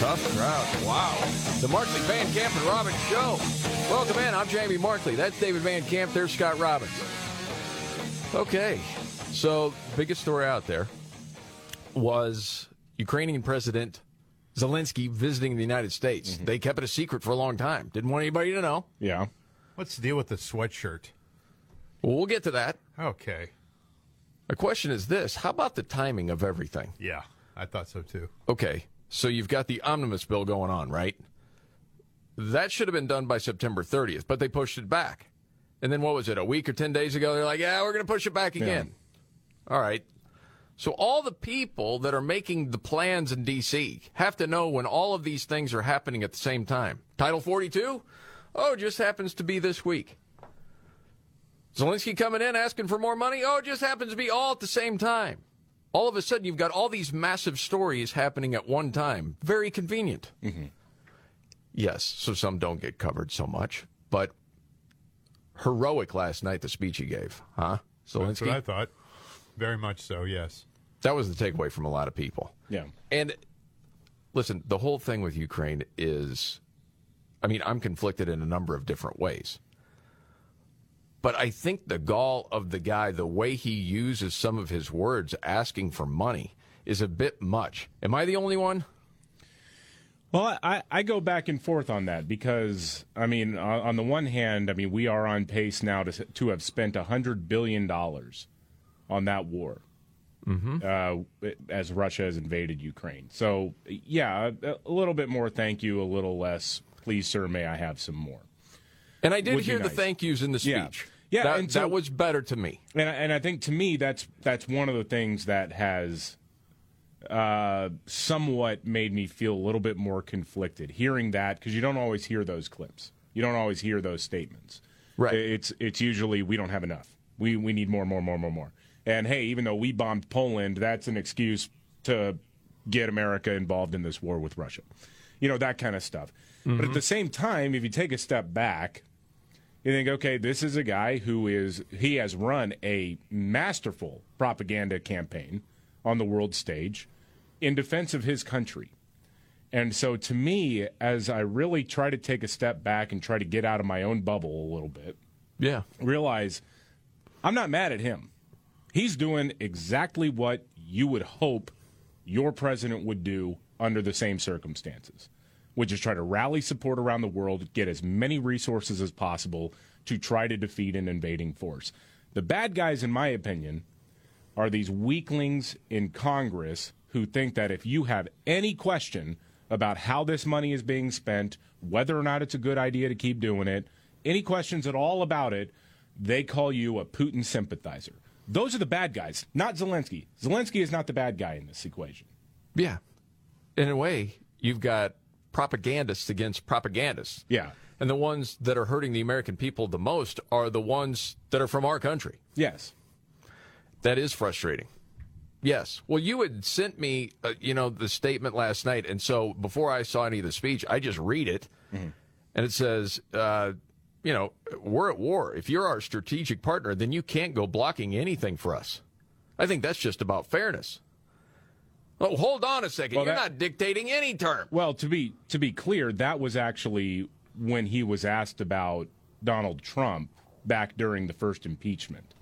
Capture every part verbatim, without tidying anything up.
Tough crowd. Wow. The Markley, Van Camp, and Robbins Show. Welcome in. I'm Jamie Markley. That's David Van Camp. There's Scott Robbins. Okay. So, biggest story out there was Ukrainian President Zelensky visiting the United States. Mm-hmm. They kept it a secret for a long time. Didn't want anybody to know. Yeah. What's the deal with the sweatshirt? Well, we'll get to that. Okay. My question is this. How about the timing of everything? Yeah, I thought so too. Okay. So you've got the omnibus bill going on, right? That should have been done by September thirtieth, but they pushed it back. And then what was it, a week or ten days ago? They're like, yeah, we're going to push it back again. Yeah. All right. So all the people that are making the plans in D C have to know when all of these things are happening at the same time. Title forty-two? Oh, just happens to be this week. Zelensky coming in asking for more money? Oh, it just happens to be all at the same time. All of a sudden, you've got all these massive stories happening at one time. Very convenient. Mm-hmm. Yes, so some don't get covered so much, but heroic last night, the speech he gave, huh? Zelensky? That's what I thought. Very much so, yes. That was the takeaway from a lot of people. Yeah. And listen, the whole thing with Ukraine is, I mean, I'm conflicted in a number of different ways. But I think the gall of the guy, the way he uses some of his words, asking for money, is a bit much. Am I the only one? Well, I, I go back and forth on that because, I mean, on, on the one hand, I mean, we are on pace now to to have spent one hundred billion dollars on that war mm-hmm. uh, as Russia has invaded Ukraine. So, yeah, a, a little bit more thank you, a little less, please, sir, may I have some more. And I did Would hear nice. the thank yous in the speech. Yeah, yeah that, and so, that was better to me. And I, and I think to me that's that's one of the things that has uh, somewhat made me feel a little bit more conflicted. Hearing that, because you don't always hear those clips, you don't always hear those statements. Right. It's it's usually we don't have enough. We we need more, more, more, more, more. And hey, even though we bombed Poland, that's an excuse to get America involved in this war with Russia. You know, that kind of stuff. Mm-hmm. But at the same time, if you take a step back. You think, okay, this is a guy who is, he has run a masterful propaganda campaign on the world stage in defense of his country. And so to me, as I really try to take a step back and try to get out of my own bubble a little bit, yeah, realize I'm not mad at him. He's doing exactly what you would hope your president would do under the same circumstances. Which is try to rally support around the world, get as many resources as possible to try to defeat an invading force. The bad guys, in my opinion, are these weaklings in Congress who think that if you have any question about how this money is being spent, whether or not it's a good idea to keep doing it, any questions at all about it, they call you a Putin sympathizer. Those are the bad guys, not Zelensky. Zelensky is not the bad guy in this equation. Yeah. In a way, you've got propagandists against propagandists. Yeah. And the ones that are hurting the American people the most are the ones that are from our country. Yes. That is frustrating. Yes. Well, you had sent me, uh, you know, the statement last night, and so before I saw any of the speech, I just read it, mm-hmm. and it says, uh, you know, we're at war. If you're our strategic partner, then you can't go blocking anything for us. I think that's just about fairness. Oh, hold on a second. Well, You're that, not dictating any term. Well, to be to be clear, that was actually when he was asked about Donald Trump back during the first impeachment.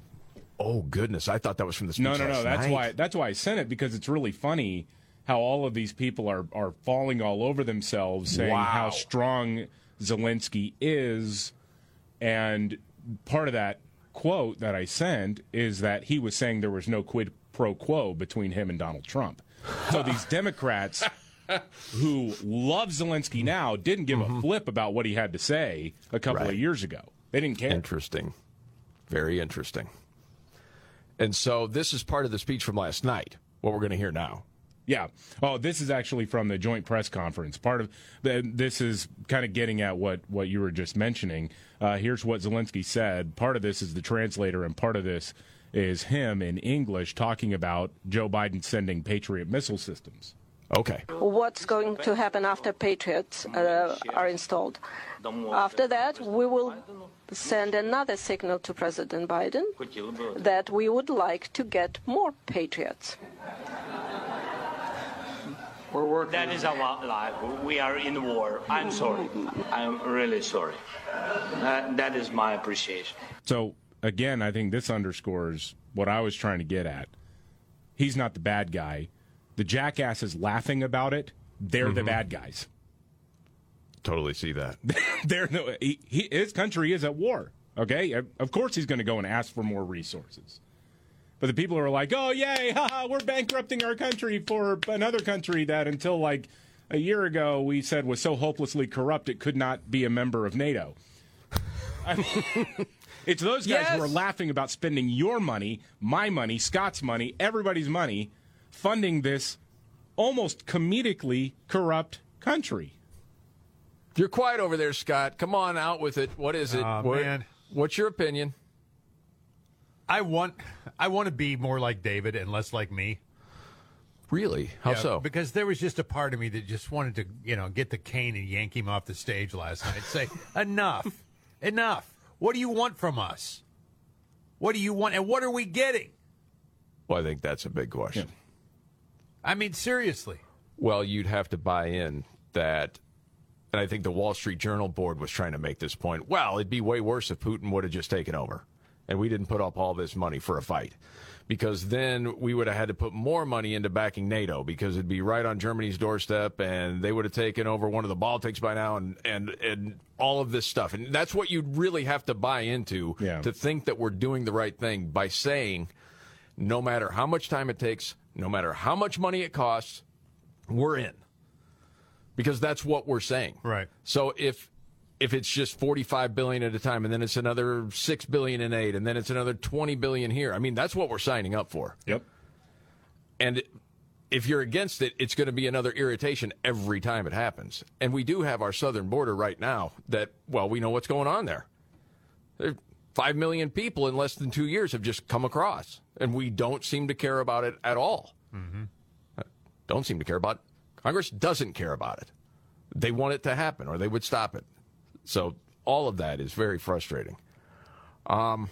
Oh, goodness. I thought that was from the speech. No, no, no. That's night. why that's why I sent it, because it's really funny how all of these people are, are falling all over themselves saying wow. how strong Zelensky is And part of that quote that I send is that he was saying there was no quid pro quo between him and Donald Trump. So these Democrats who love Zelensky now didn't give mm-hmm. a flip about what he had to say a couple right. of years ago. They didn't care. Interesting. Very interesting. And so this is part of the speech from last night, what we're going to hear now. Yeah. Oh, this is actually from the joint press conference. Part of the, this is kind of getting at what, what you were just mentioning. Uh, here's what Zelensky said. Part of this is the translator, and part of this is him in English talking about Joe Biden sending Patriot missile systems. Okay. What's going to happen after Patriots uh, are installed? After that, we will send another signal to President Biden that we would like to get more Patriots. We're working. That is our life. We are in war. I'm sorry. I'm really sorry. Uh, that is my appreciation. So, again, I think this underscores what I was trying to get at. He's not the bad guy. The jackass is laughing about it. They're mm-hmm. the bad guys. Totally see that. They're no, he, he, his country is at war, okay? Of course he's going to go and ask for more resources. But the people who are like, oh, yay, haha, we're bankrupting our country for another country that until like a year ago we said was so hopelessly corrupt it could not be a member of NATO. I mean, it's those guys yes. who are laughing about spending your money, my money, Scott's money, everybody's money, funding this almost comedically corrupt country. You're quiet over there, Scott. Come on, out with it. What is it? Uh, what, man. What's your opinion? I want I want to be more like David and less like me. Really? How yeah, so? Because there was just a part of me that just wanted to, you know, get the cane and yank him off the stage last night. Say, enough. Enough. What do you want from us? What do you want? And what are we getting? Well, I think that's a big question. Yeah. I mean, seriously. Well, you'd have to buy in that, and I think the Wall Street Journal board was trying to make this point. Well, it'd be way worse if Putin would have just taken over, and we didn't put up all this money for a fight, because then we would have had to put more money into backing NATO, because it'd be right on Germany's doorstep, and they would have taken over one of the Baltics by now, and and, and all of this stuff. And that's what you'd really have to buy into yeah. to think that we're doing the right thing by saying, no matter how much time it takes, no matter how much money it costs, we're in. Because that's what we're saying. Right. So if if it's just forty-five billion dollars at a time, and then it's another six billion dollars in aid, and then it's another twenty billion dollars here, I mean, that's what we're signing up for. Yep. And if you're against it, it's going to be another irritation every time it happens. And we do have our southern border right now that, well, we know what's going on there. They're, Five million people in less than two years have just come across, and we don't seem to care about it at all. Mm-hmm. Don't seem to care about it. Congress doesn't care about it. They want it to happen, or they would stop it. So all of that is very frustrating. Um,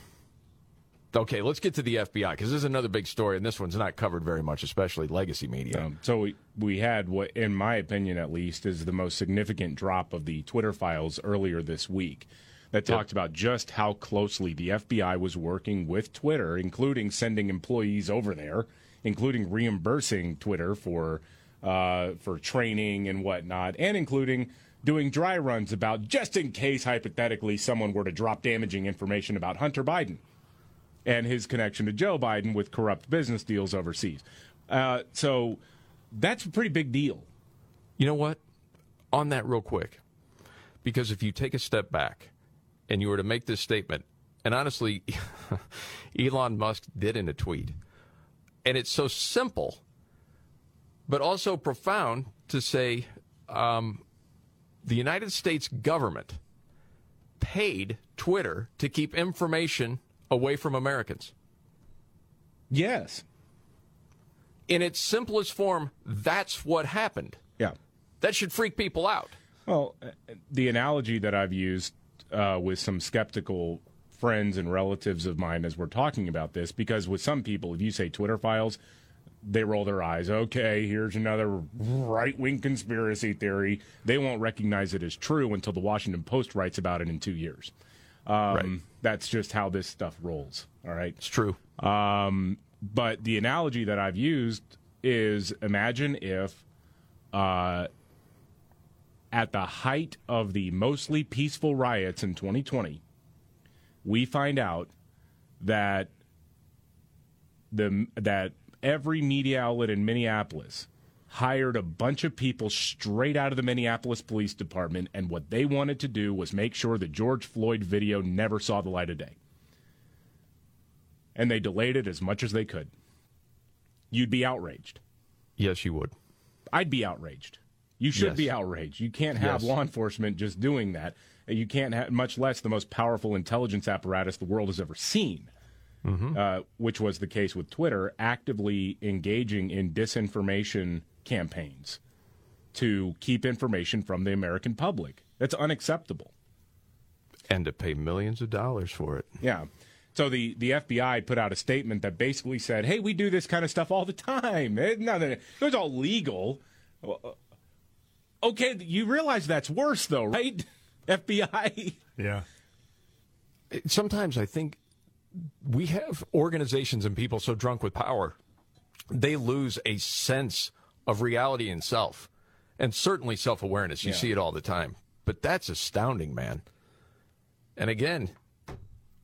okay, let's get to the F B I, because this is another big story, and this one's not covered very much, especially legacy media. Um, so we, we had what, in my opinion at least, is the most significant drop of the Twitter files earlier this week. That talked about just how closely the F B I was working with Twitter, including sending employees over there, including reimbursing Twitter for uh, for training and whatnot, and including doing dry runs about just in case, hypothetically, someone were to drop damaging information about Hunter Biden and his connection to Joe Biden with corrupt business deals overseas. Uh, so that's a pretty big deal. You know what? On that real quick, because if you take a step back, and you were to make this statement, and honestly, Elon Musk did in a tweet, and it's so simple, but also profound to say um, the United States government paid Twitter to keep information away from Americans. Yes. In its simplest form, that's what happened. Yeah. That should freak people out. Well, the analogy that I've used Uh, with some skeptical friends and relatives of mine as we're talking about this, because with some people, if you say Twitter files, they roll their eyes. Okay, here's another right-wing conspiracy theory. They won't recognize it as true until the Washington Post writes about it in two years. Um, right. That's just how this stuff rolls, all right? It's true. Um, but the analogy that I've used is imagine if... Uh, At the height of the mostly peaceful riots in twenty twenty, we find out that the that every media outlet in Minneapolis hired a bunch of people straight out of the Minneapolis Police Department, and what they wanted to do was make sure the George Floyd video never saw the light of day. And they delayed it as much as they could. You'd be outraged. Yes, you would. I'd be outraged. You should yes. be outraged. You can't have yes. law enforcement just doing that. You can't have, much less the most powerful intelligence apparatus the world has ever seen, mm-hmm. uh, which was the case with Twitter, actively engaging in disinformation campaigns to keep information from the American public. That's unacceptable. And to pay millions of dollars for it. Yeah. So the, the F B I put out a statement that basically said, hey, we do this kind of stuff all the time. It, no, no, no. It was all legal. Okay, you realize that's worse, though, right, F B I? Yeah. Sometimes I think we have organizations and people so drunk with power, they lose a sense of reality and self, and certainly self-awareness. You yeah. see it all the time. But that's astounding, man. And again,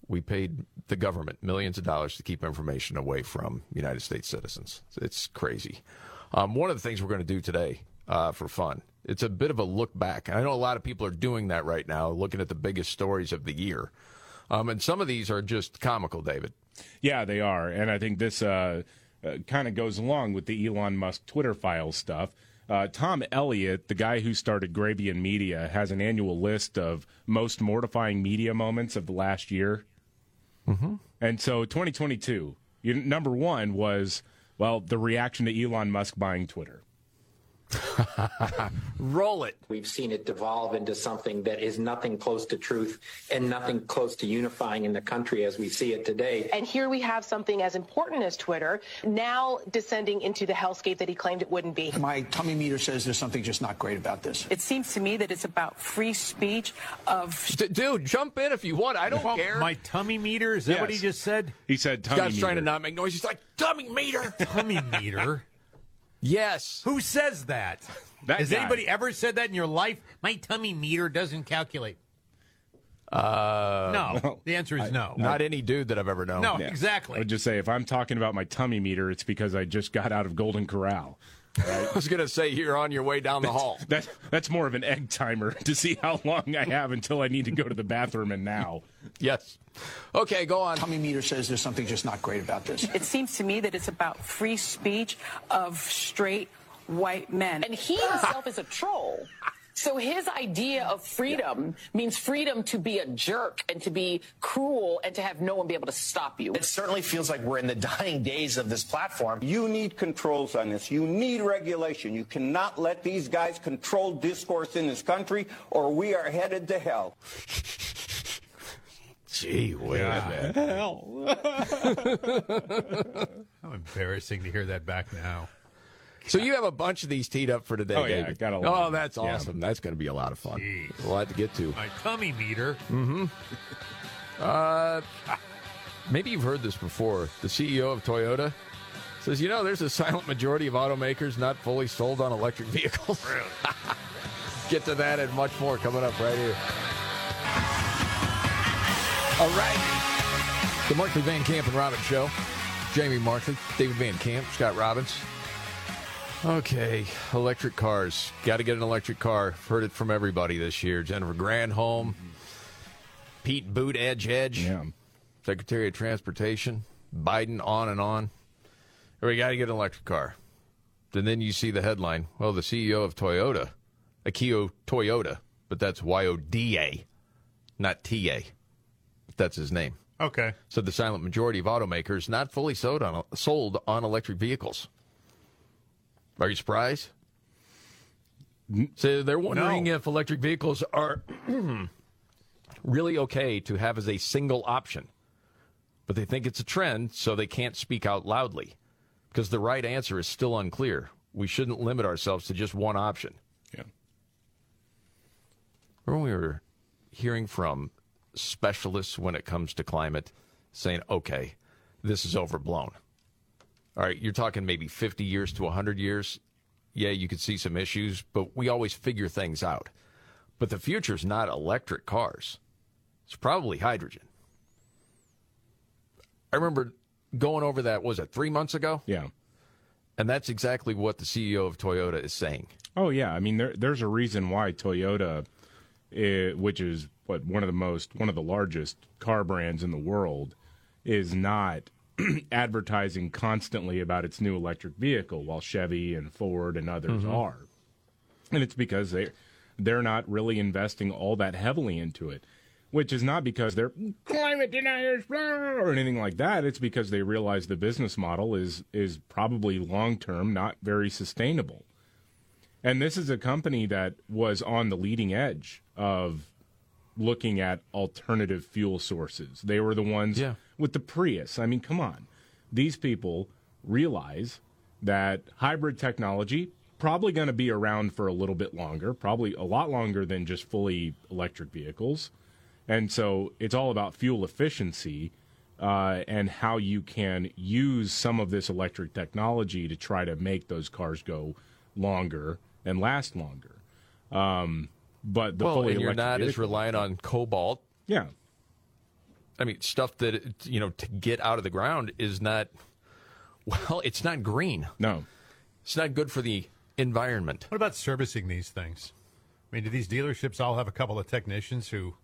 we paid the government millions of dollars to keep information away from United States citizens. It's crazy. Um, one of the things we're going to do today uh, for fun, it's a bit of a look back. And I know a lot of people are doing that right now, looking at the biggest stories of the year. Um, and some of these are just comical, David. Yeah, they are. And I think this uh, uh, kind of goes along with the Elon Musk Twitter file stuff. Uh, Tom Elliott, the guy who started Grabien Media, has an annual list of most mortifying media moments of the last year. Mm-hmm. And so twenty twenty-two, you, number one was, well, the reaction to Elon Musk buying Twitter. Roll it. We've seen it devolve into something that is nothing close to truth and nothing close to unifying in the country as we see it today. And here we have something as important as Twitter now descending into the hellscape that he claimed it wouldn't be. My tummy meter says there's something just not great about this. It seems to me that it's about free speech of... D- dude, jump in if you want. I don't well, care. My tummy meter? Is that yes. what he just said? He said tummy meter. Scott's trying to not make noise. He's like, tummy meter. Tummy meter? Yes. Who says that? that Has guy. anybody ever said that in your life? My tummy meter doesn't calculate. Uh, no. no. The answer is I, no. Not any dude that I've ever known. No, yeah. exactly. I would just say, if I'm talking about my tummy meter, it's because I just got out of Golden Corral. Right? I was going to say, you're on your way down that's, the hall. That's, that's more of an egg timer to see how long I have until I need to go to the bathroom and now. Yes. Okay, go on. Tummy meter says there's something just not great about this. It seems to me that it's about free speech of straight white men. And he himself is a troll. So his idea of freedom yeah. means freedom to be a jerk and to be cruel and to have no one be able to stop you. It certainly feels like we're in the dying days of this platform. You need controls on this. You need regulation. You cannot let these guys control discourse in this country, or we are headed to hell. Gee whiz, yeah. man. Hell. How embarrassing to hear that back now. So you have a bunch of these teed up for today, oh, David. Yeah, got a lot. Oh, that's awesome. Yeah. That's going to be a lot of fun. Jeez. A lot to get to. My tummy meter. Mm-hmm. uh, maybe you've heard this before. The C E O of Toyota says, you know, there's a silent majority of automakers not fully sold on electric vehicles. Really? Get to that and much more coming up right here. All right. The Markley, Van Camp, and Robbins Show. Jamie Markley, David Van Camp, Scott Robbins. Okay, electric cars. Got to get an electric car. Heard it from everybody this year. Jennifer Granholm, Pete Boot Edge Edge, yeah. Secretary of Transportation, Biden, on and on. We got to get an electric car. And then you see the headline. Well, the C E O of Toyota, Akio Toyoda, but that's Y O D A, not T A. That's his name. Okay. So the silent majority of automakers not fully sold on, sold on electric vehicles. Are you surprised? So they're wondering no. if electric vehicles are really okay to have as a single option. But they think it's a trend, so they can't speak out loudly because the right answer is still unclear. We shouldn't limit ourselves to just one option. Yeah. When we were hearing from specialists when it comes to climate saying, okay, this is overblown. All right, you're talking maybe fifty years to one hundred years. Yeah, you could see some issues, but we always figure things out. But the future's not electric cars. It's probably hydrogen. I remember going over that, what was it, three months ago? Yeah. And that's exactly what the C E O of Toyota is saying. Oh, yeah. I mean, there, there's a reason why Toyota, it, which is what one of the most, one of the largest car brands in the world, is not advertising constantly about its new electric vehicle, while Chevy and Ford and others mm-hmm. are. And it's because they, they're not really investing all that heavily into it, which is not because they're climate deniers or anything like that. It's because they realize the business model is is probably long-term not very sustainable. And this is a company that was on the leading edge of looking at alternative fuel sources. They were the ones yeah. with the Prius. I mean, come on. These people realize that hybrid technology probably going to be around for a little bit longer, probably a lot longer than just fully electric vehicles. And so it's all about fuel efficiency uh, and how you can use some of this electric technology to try to make those cars go longer and last longer. Um, but the well, fully and you're not as reliant on cobalt. Yeah, I mean, stuff that you know to get out of the ground is not well. It's not green. No, it's not good for the environment. What about servicing these things? I mean, do these dealerships all have a couple of technicians who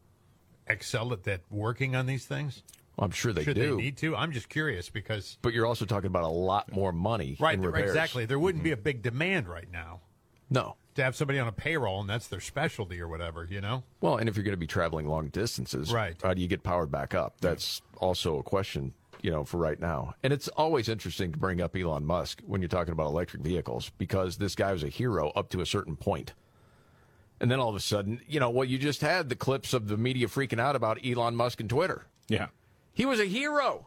excel at that working on these things? Well, I'm sure they Should do. Should they need to? I'm just curious because. But you're also talking about a lot more money, right? In repairs. Exactly. There wouldn't mm-hmm. be a big demand right now. No. To have somebody on a payroll and that's their specialty or whatever, you know? Well, and if you're going to be traveling long distances, right. how do you get powered back up? That's yeah. also a question, you know, for right now. And it's always interesting to bring up Elon Musk when you're talking about electric vehicles because this guy was a hero up to a certain point. And then all of a sudden, you know, well, you just had the clips of the media freaking out about Elon Musk and Twitter. Yeah. He was a hero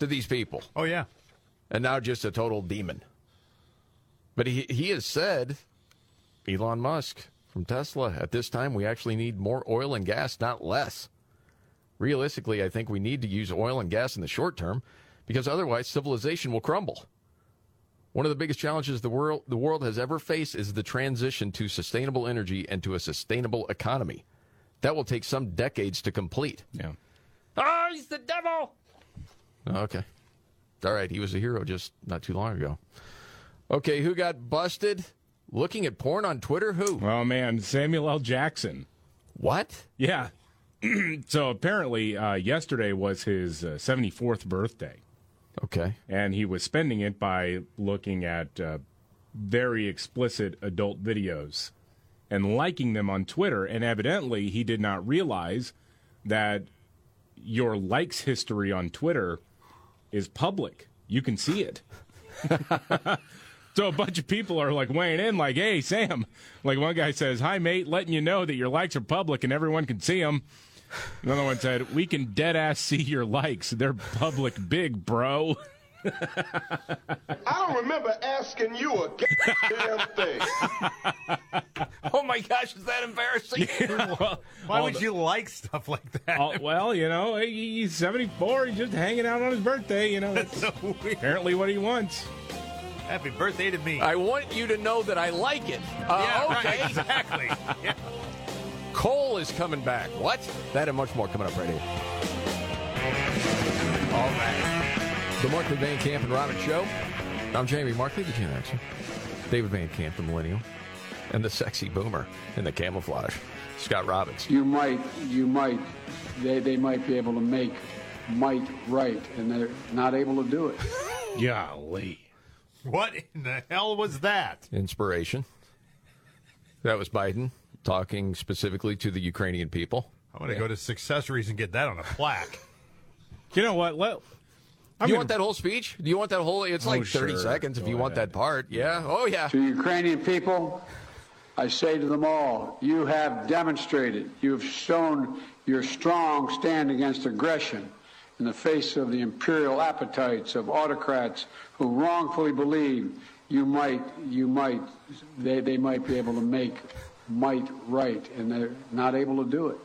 to these people. Oh, yeah. And now just a total demon. But he he has said, Elon Musk from Tesla, at this time, we actually need more oil and gas, not less. Realistically, I think we need to use oil and gas in the short term because otherwise civilization will crumble. One of the biggest challenges the world the world has ever faced is the transition to sustainable energy and to a sustainable economy. That will take some decades to complete. Yeah. Oh, he's the devil! Okay. All right, he was a hero just not too long ago. Okay, who got busted looking at porn on Twitter? Who? Oh, man, Samuel L. Jackson. What? Yeah. So apparently uh, yesterday was his uh, seventy-fourth birthday. Okay. And he was spending it by looking at uh, very explicit adult videos and liking them on Twitter. And evidently, he did not realize that your likes history on Twitter is public. You can see it. So a bunch of people are like weighing in like, hey, Sam. Like one guy says, hi, mate, letting you know that your likes are public and everyone can see them. Another one said, we can dead-ass see your likes. They're public big, bro. I don't remember asking you a goddamn thing. Oh, my gosh, is that embarrassing? Yeah, well, why would the, you like stuff like that? All, well, you know, he's seventy-four. He's just hanging out on his birthday. You know, that's, that's so weird. Apparently what he wants. Happy birthday to me. I want you to know that I like it. Uh, yeah, okay. Right, exactly. Yeah. Cole is coming back. What? That and much more coming up right here. All right. The Markley, Van Camp, and Robbins Show. I'm Jamie Markley, the Gen Xer. David Van Camp, the Millennial. And the Sexy Boomer in the Camouflage. Scott Robbins. You might, you might, they, they might be able to make might right, and they're not able to do it. Golly. What in the hell was that? Inspiration. That was Biden. Talking specifically to the Ukrainian people. I want to yeah. go to Successories and get that on a plaque. You know what? Let, I'm you gonna... want that whole speech? Do you want that whole? It's oh, like thirty sure. seconds go if you ahead. Want that part. Yeah. Oh, yeah. To Ukrainian people, I say to them all, you have demonstrated, you have shown your strong stand against aggression in the face of the imperial appetites of autocrats who wrongfully believe you might, you might, they, they might be able to make might right, and they're not able to do it.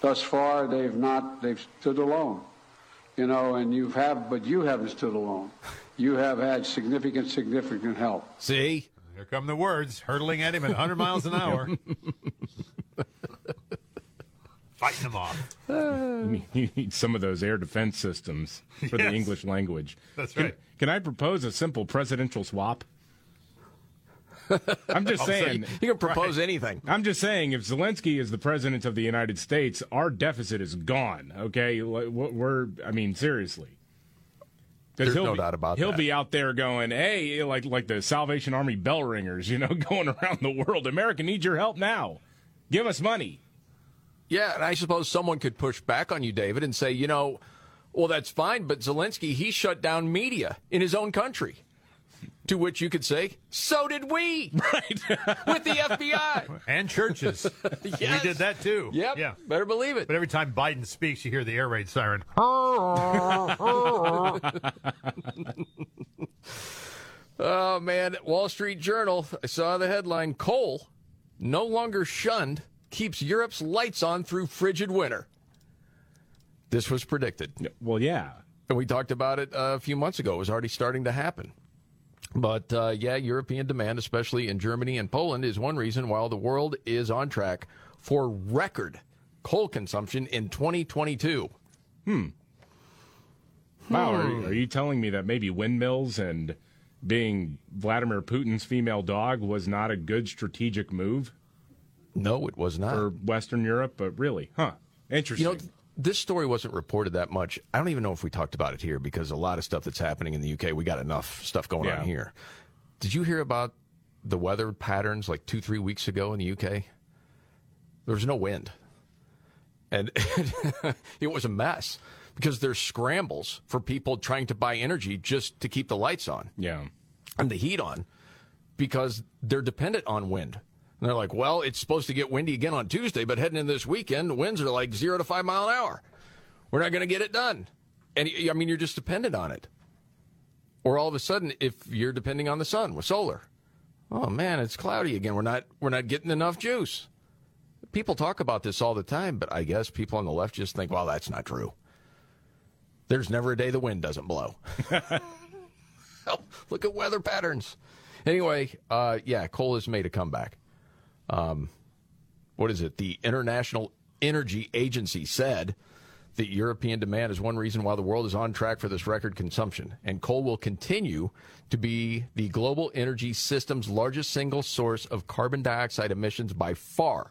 Thus far, they've not, they've stood alone, you know, and you have, but you haven't stood alone. You have had significant, significant help. See? Here come the words, hurtling at him at one hundred miles an hour. fighting them off. Uh, you need some of those air defense systems for yes. the English language. That's right. Can, can I propose a simple presidential swap? I'm just saying. You can propose right. anything. I'm just saying, if Zelensky is the president of the United States, our deficit is gone, okay? We're, I mean, seriously. There's no be, doubt about he'll that. He'll be out there going, hey, like like the Salvation Army bell ringers, you know, going around the world. America needs your help now. Give us money. Yeah, and I suppose someone could push back on you, David, and say, you know, well, that's fine, but Zelensky, he shut down media in his own country. To which you could say, so did we, right? With the F B I and churches. Yes. We did that too. Yep. Yeah. Better believe it. But every time Biden speaks, you hear the air raid siren. Oh, man. Wall Street Journal. I saw the headline. Coal, no longer shunned, keeps Europe's lights on through frigid winter. This was predicted. Well, yeah. And we talked about it a few months ago. It was already starting to happen. But, uh, yeah, European demand, especially in Germany and Poland, is one reason why the world is on track for record coal consumption in twenty twenty-two. Hmm. Wow, hmm. Are, you, are you telling me that maybe windmills and being Vladimir Putin's female dog was not a good strategic move? No, it was not. For Western Europe, but really, huh, interesting. You know, this story wasn't reported that much. I don't even know if we talked about it here because a lot of stuff that's happening in the U K, we got enough stuff going yeah. on here. Did you hear about the weather patterns like two, three weeks ago in the U K? There was no wind. And it was a mess because there's scrambles for people trying to buy energy just to keep the lights on. Yeah. And the heat on because they're dependent on wind. And they're like, well, it's supposed to get windy again on Tuesday, but heading into this weekend, the winds are like zero to five mile an hour. We're not going to get it done. And, I mean, you're just dependent on it. Or all of a sudden, if you're depending on the sun with solar, oh, man, it's cloudy again. We're not we're not getting enough juice. People talk about this all the time, but I guess people on the left just think, well, that's not true. There's never a day the wind doesn't blow. Well, look at weather patterns. Anyway, uh, yeah, coal has made a comeback. Um, what is it? The International Energy Agency said that European demand is one reason why the world is on track for this record consumption. And coal will continue to be the global energy system's largest single source of carbon dioxide emissions by far.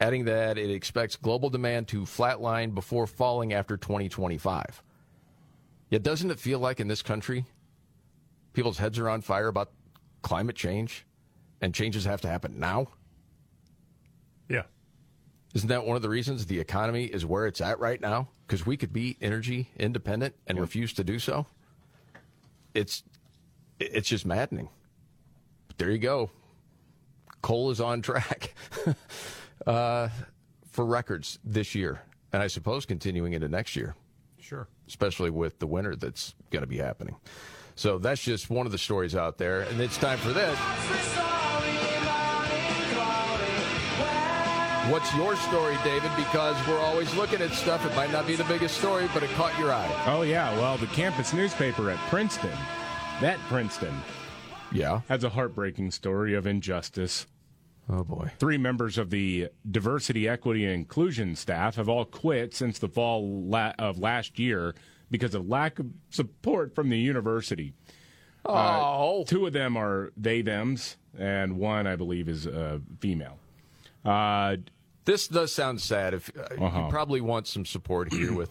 Adding that it expects global demand to flatline before falling after twenty twenty-five. Yet doesn't it feel like in this country, people's heads are on fire about climate change? And changes have to happen now? Yeah. Isn't that one of the reasons the economy is where it's at right now? Because we could be energy independent and yeah. refuse to do so? It's it's just maddening. But there you go. Coal is on track uh, for records this year. And I suppose continuing into next year. Sure. Especially with the winter that's going to be happening. So that's just one of the stories out there. And it's time for this. What's your story, David? Because we're always looking at stuff. It might not be the biggest story, but it caught your eye. Oh, yeah. Well, the campus newspaper at Princeton, that Princeton, yeah, has a heartbreaking story of injustice. Oh, boy. Three members of the diversity, equity, and inclusion staff have all quit since the fall la- of last year because of lack of support from the university. Oh. Uh, two of them are they-thems, and one, I believe, is uh, female. Uh, This does sound sad. If uh, uh-huh. You probably want some support here with...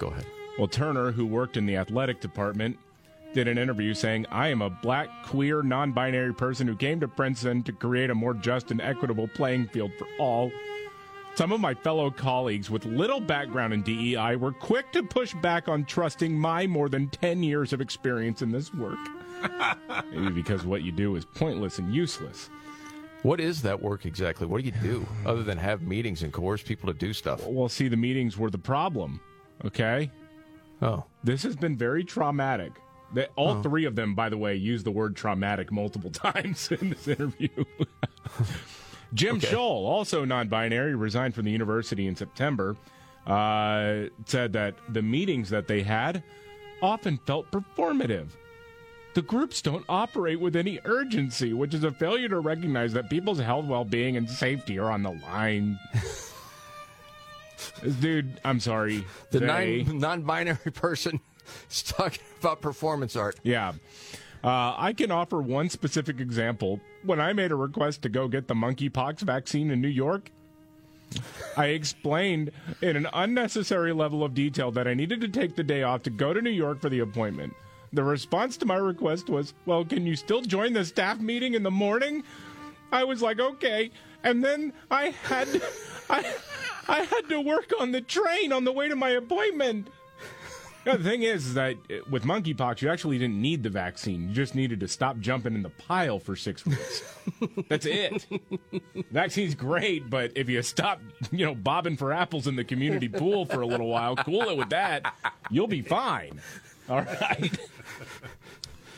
Go ahead. Well, Turner, who worked in the athletic department, did an interview saying, I am a black, queer, non-binary person who came to Princeton to create a more just and equitable playing field for all. Some of my fellow colleagues with little background in D E I were quick to push back on trusting my more than ten years of experience in this work. Maybe because what you do is pointless and useless. What is that work exactly? What do you do other than have meetings and coerce people to do stuff? Well, see, the meetings were the problem, okay? Oh. This has been very traumatic. They, all oh. three of them, by the way, used the word traumatic multiple times in this interview. Jim okay. Scholl, also non-binary, resigned from the university in September, uh, said that the meetings that they had often felt performative. The groups don't operate with any urgency, which is a failure to recognize that people's health, well-being, and safety are on the line. Dude, I'm sorry. The non- non-binary person is talking about performance art. Yeah. Uh, I can offer one specific example. When I made a request to go get the monkeypox vaccine in New York, I explained in an unnecessary level of detail that I needed to take the day off to go to New York for the appointment. The response to my request was, well, can you still join the staff meeting in the morning? I was like, okay. And then I had to, I, I had to work on the train on the way to my appointment. Now, the thing is, is that with monkeypox, you actually didn't need the vaccine. You just needed to stop jumping in the pile for six weeks. That's it. Vaccine's great, but if you stop, you know, bobbing for apples in the community pool for a little while, cool it with that, you'll be fine. All right.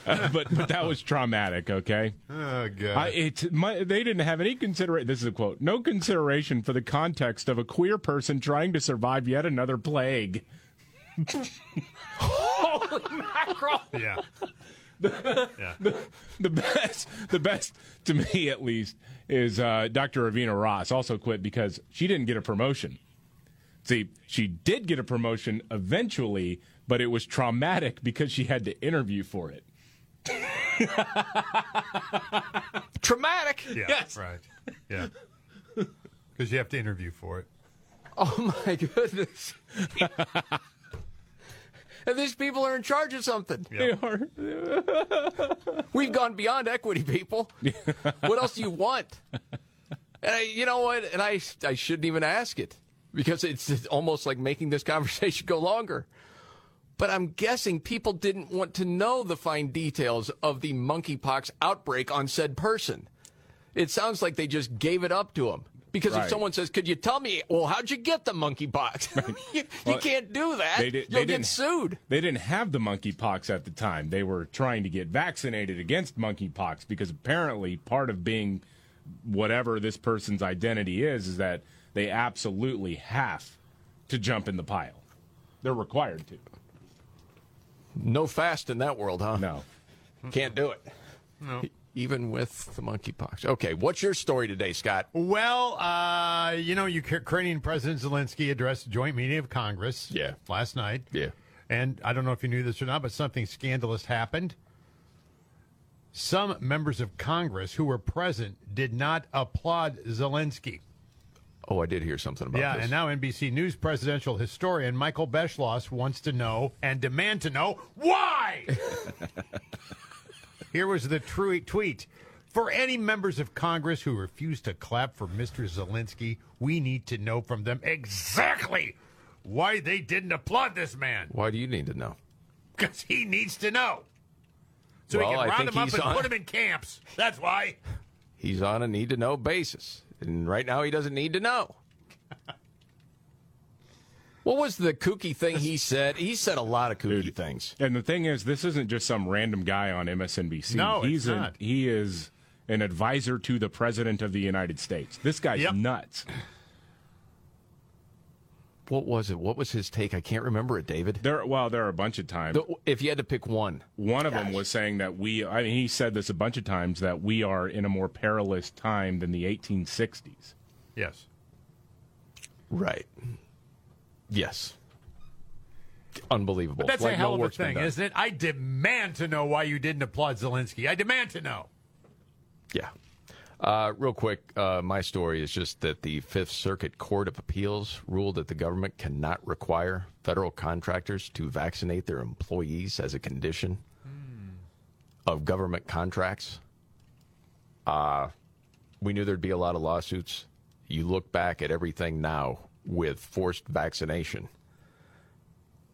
Uh, but but that was traumatic, okay? Oh, God. I, it's, my, they didn't have any consideration. This is a quote. No consideration for the context of a queer person trying to survive yet another plague. Holy mackerel! Yeah. The, yeah. The, the best, the best to me at least, is uh, Doctor Ravina Ross also quit because she didn't get a promotion. See, she did get a promotion eventually, but it was traumatic because she had to interview for it. Traumatic. Yeah, yes. Right. Yeah. Because you have to interview for it. Oh my goodness. And these people are in charge of something. Yep. They are. We've gone beyond equity, people. What else do you want? And I, you know what? And I, I shouldn't even ask it because it's, it's almost like making this conversation go longer. But I'm guessing people didn't want to know the fine details of the monkeypox outbreak on said person. It sounds like they just gave it up to him. Because right. If someone says, could you tell me, well, how'd you get the monkeypox? Right. you you well, can't do that. They did, You'll they get sued. They didn't have the monkeypox at the time. They were trying to get vaccinated against monkeypox because apparently part of being whatever this person's identity is is that they absolutely have to jump in the pile. They're required to. No fast in that world, huh? No. Can't do it. No. Even with the monkeypox. Okay, what's your story today, Scott? Well, uh, you know, Ukrainian President Zelensky addressed a joint meeting of Congress yeah. last night. Yeah. And I don't know if you knew this or not, but something scandalous happened. Some members of Congress who were present did not applaud Zelensky. Oh, I did hear something about yeah, this. Yeah, and now N B C News presidential historian Michael Beschloss wants to know and demand to know why. Here was the true tweet. For any members of Congress who refuse to clap for Mister Zelensky, we need to know from them exactly why they didn't applaud this man. Why do you need to know? Because he needs to know. So well, we can round him up and on... put him in camps. That's why. He's on a need-to-know basis. And right now he doesn't need to know. What was the kooky thing he said? He said a lot of kooky Dude. things. And the thing is, this isn't just some random guy on M S N B C. No, He's it's not. A, he is an advisor to the President of the United States. This guy's yep. nuts. What was it? What was his take? I can't remember it, David. There, well, there are a bunch of times. The, if you had to pick one. One of Gosh. them was saying that we, I mean, he said this a bunch of times, that we are in a more perilous time than the eighteen sixties. Yes. Right. Yes. Unbelievable. But that's like a hell no of a thing, isn't it? I demand to know why you didn't applaud Zelensky. I demand to know. Yeah. Uh, real quick, uh, my story is just that the Fifth Circuit Court of Appeals ruled that the government cannot require federal contractors to vaccinate their employees as a condition mm. of government contracts. Uh, we knew there'd be a lot of lawsuits. You look back at everything now with forced vaccination.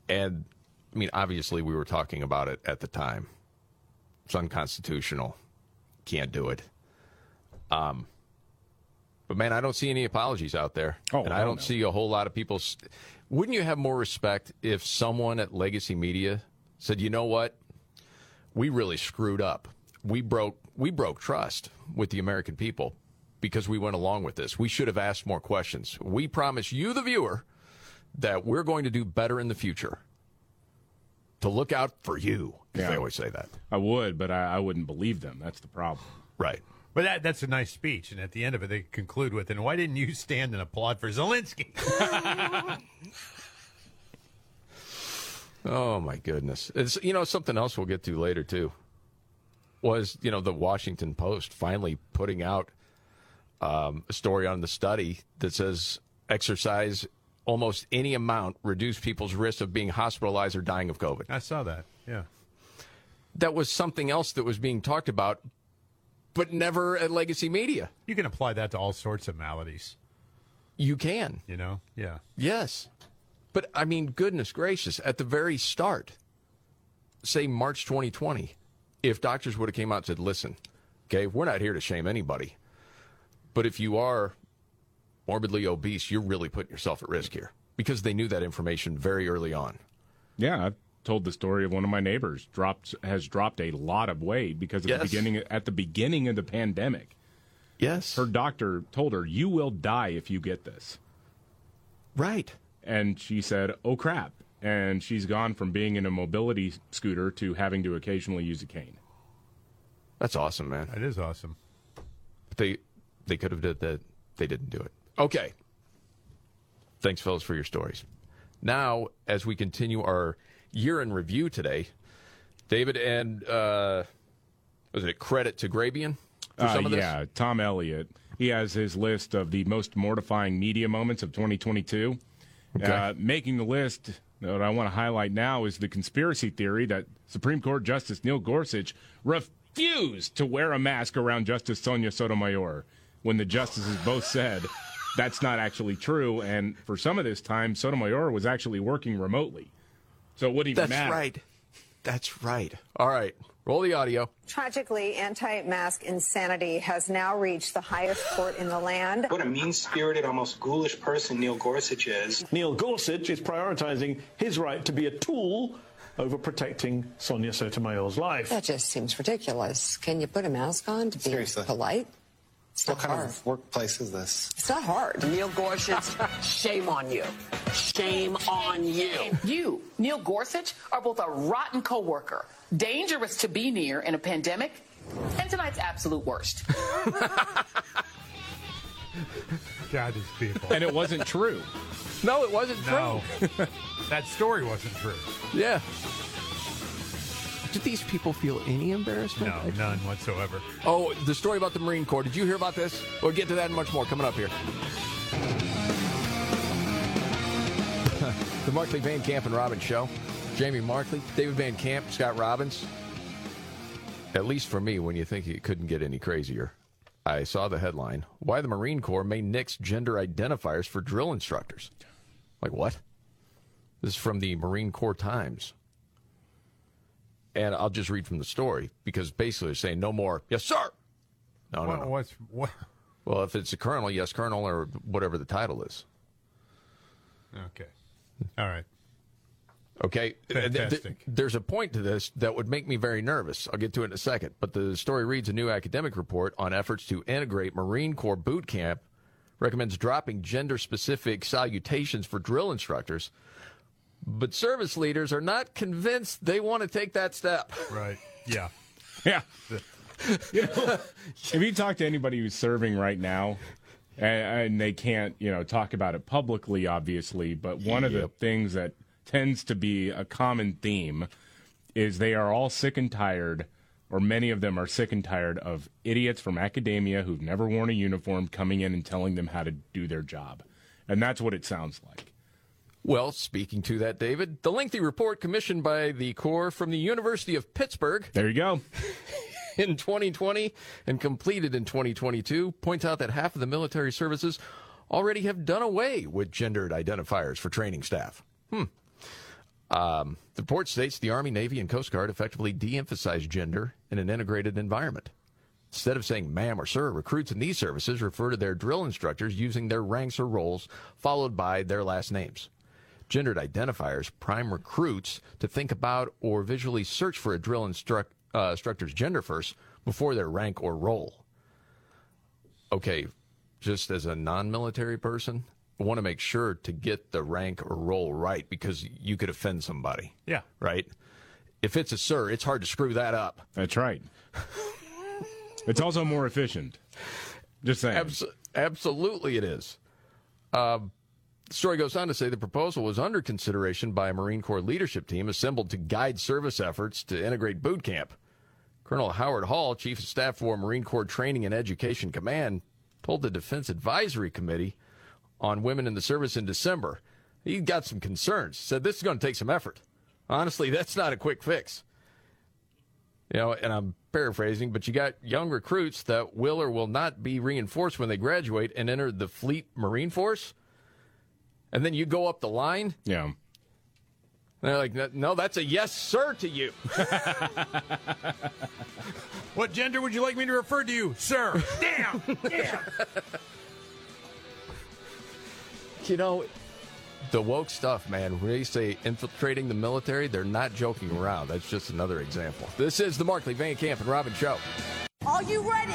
And, I mean, obviously we were talking about it at the time. It's unconstitutional. Can't do it. Um, but, man, I don't see any apologies out there. Oh, and I don't no. see a whole lot of people. St- Wouldn't you have more respect if someone at Legacy Media said, you know what? We really screwed up. We broke, we broke trust with the American people. Because we went along with this. We should have asked more questions. We promise you, the viewer, that we're going to do better in the future. to look out for you. Yeah. They always say that. I would, but I, I wouldn't believe them. That's the problem. Right. But that, that's a nice speech, and at the end of it, they conclude with, and why didn't you stand and applaud for Zelensky? Oh, my goodness. It's, you know, something else we'll get to later, too, was, you know, the Washington Post finally putting out um, a story on the study that says exercise almost any amount reduced people's risk of being hospitalized or dying of COVID. I saw that, yeah. That was something else that was being talked about, but never at legacy media. You can apply that to all sorts of maladies. You can. You know? Yeah. Yes. But, I mean, goodness gracious, at the very start, say March twenty twenty, if doctors would have came out and said, listen, okay, we're not here to shame anybody, but if you are morbidly obese, you're really putting yourself at risk here, because they knew that information very early on. Yeah, I've told the story of one of my neighbors dropped has dropped a lot of weight because of yes. the beginning at the beginning of the pandemic. Yes. Her doctor told her, you will die if you get this. Right. And she said, oh, crap. And she's gone from being in a mobility scooter to having to occasionally use a cane. That's awesome, man. That is awesome. But they they could have did that. They didn't do it. Okay. Thanks, fellas, for your stories. Now, as we continue our year in review today, David and, uh, was it credit to Grabien for uh, some of this? Yeah, Tom Elliott. He has his list of the most mortifying media moments of twenty twenty-two. Okay. Uh, making the list, what I want to highlight now is the conspiracy theory that Supreme Court Justice Neil Gorsuch refused to wear a mask around Justice Sonia Sotomayor when the justices both said that's not actually true. And for some of this time, Sotomayor was actually working remotely. So it wouldn't even that's matter. That's right. That's right. All right. Roll the audio. Tragically, anti-mask insanity has now reached the highest court in the land. What a mean-spirited, almost ghoulish person Neil Gorsuch is. Neil Gorsuch is prioritizing his right to be a tool over protecting Sonia Sotomayor's life. That just seems ridiculous. Can you put a mask on to be Seriously. polite? It's what kind hard. of workplace is this? It's not hard. Neil Gorsuch, shame on you. Shame on you. You, Neil Gorsuch, are both a rotten co-worker, dangerous to be near in a pandemic, and tonight's absolute worst. God, these people. And it wasn't true. No, it wasn't no. true. That story wasn't true. Yeah. Did these people feel any embarrassment? No, none whatsoever. Oh, the story about the Marine Corps. Did you hear about this? We'll get to that and much more coming up here. The Markley, Van Camp, and Robbins Show. Jamie Markley, David Van Camp, Scott Robbins. At least for me, when you think it couldn't get any crazier. I saw the headline, Why the Marine Corps May Nix Gender Identifiers for Drill Instructors. Like, what? This is from the Marine Corps Times. And I'll just read from the story, because basically they're saying no more, yes, sir. No, well, no, no. What's, what? Well, if it's a colonel, yes, colonel, or whatever the title is. Okay. All right. Okay. Fantastic. Th- th- there's a point to this that would make me very nervous. I'll get to it in a second. But the story reads, a new academic report on efforts to integrate Marine Corps boot camp recommends dropping gender-specific salutations for drill instructors. But service leaders are not convinced they want to take that step. Right. Yeah. Yeah. You know, if you talk to anybody who's serving right now, and, and they can't, you know, talk about it publicly, obviously, but one yep. of the things that tends to be a common theme is they are all sick and tired, or many of them are sick and tired of idiots from academia who've never worn a uniform coming in and telling them how to do their job. And that's what it sounds like. Well, speaking to that, David, the lengthy report commissioned by the Corps from the University of Pittsburgh. There you go. In twenty twenty and completed in twenty twenty-two points out that half of the military services already have done away with gendered identifiers for training staff. Hmm. Um, the report states the Army, Navy, and Coast Guard effectively de-emphasize gender in an integrated environment. Instead of saying ma'am or sir, recruits in these services refer to their drill instructors using their ranks or roles followed by their last names. Gendered identifiers prime recruits to think about or visually search for a drill instruct, uh, instructor's gender first before their rank or role. Okay, just as a non-military person, want to make sure to get the rank or roll right, because you could offend somebody. Yeah. Right? If it's a sir, it's hard to screw that up. That's right. It's also more efficient. Just saying. Abs- absolutely it is. Uh, the story goes on to say the proposal was under consideration by a Marine Corps leadership team assembled to guide service efforts to integrate boot camp. Colonel Howard Hall, Chief of Staff for Marine Corps Training and Education Command, told the Defense Advisory Committee on Women in the Service in December. He got some concerns. He said, this is going to take some effort. Honestly, that's not a quick fix. You know, and I'm paraphrasing, but you got young recruits that will or will not be reinforced when they graduate and enter the Fleet Marine Force. And then you go up the line. Yeah. And they're like, no, that's a yes, sir, to you. What gender would you like me to refer to you, sir? Damn! Damn! You know, the woke stuff, man, when they say infiltrating the military, they're not joking around. That's just another example. This is the Markley, Van Camp, and Robbins Show. Are you ready?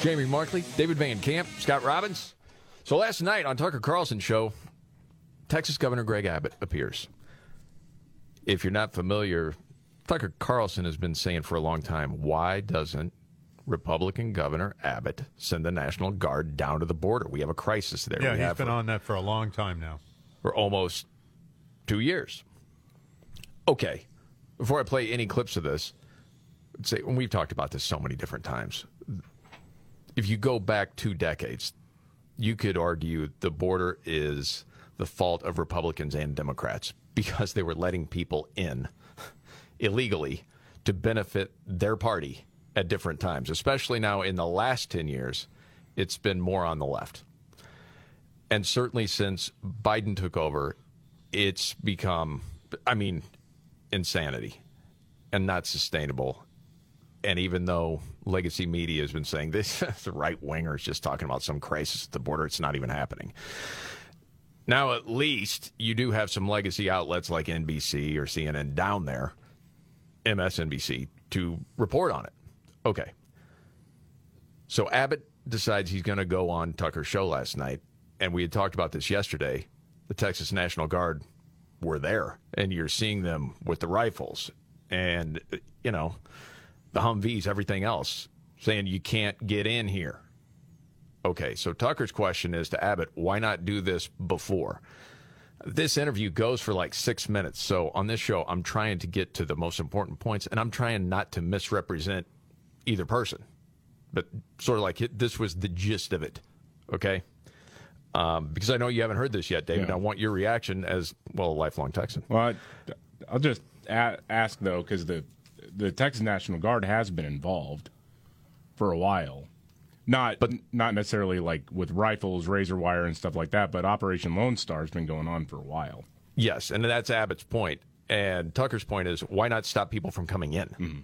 Jamie Markley, David Van Camp, Scott Robbins. So last night on Tucker Carlson's show, Texas Governor Greg Abbott appears. If you're not familiar, Tucker Carlson has been saying for a long time, why doesn't Republican Governor Abbott send the National Guard down to the border? We have a crisis there. Yeah, we he's have been for, on that for a long time now. For almost two years. Okay, before I play any clips of this, say, and we've talked about this so many different times. If you go back two decades, you could argue the border is the fault of Republicans and Democrats because they were letting people in illegally to benefit their party at different times. Especially now in the last ten years, it's been more on the left. And certainly since Biden took over, it's become, I mean, insanity and not sustainable. And even though legacy media has been saying this, the right winger is just talking about some crisis at the border, it's not even happening. Now, at least you do have some legacy outlets like N B C or C N N down there, M S N B C, to report on it. Okay. So Abbott decides he's going to go on Tucker's show last night. And we had talked about this yesterday. The Texas National Guard were there, and you're seeing them with the rifles. And, you know, the Humvees, everything else, saying you can't get in here. Okay, so Tucker's question is to Abbott, why not do this before? This interview goes for like six minutes. So on this show, I'm trying to get to the most important points, and I'm trying not to misrepresent either person. But sort of like it, this was the gist of it, okay? Um, because I know you haven't heard this yet, David. Yeah. I want your reaction as, well, a lifelong Texan. Well, I, I'll just a- ask, though, because the – the Texas National Guard has been involved for a while. Not but, not necessarily like with rifles, razor wire, and stuff like that, but Operation Lone Star has been going on for a while. Yes, and that's Abbott's point. And Tucker's point is, why not stop people from coming in? Mm-hmm.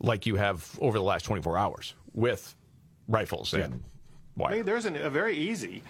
Like you have over the last twenty-four hours with rifles yeah. and wire. I mean, there's an, a very easy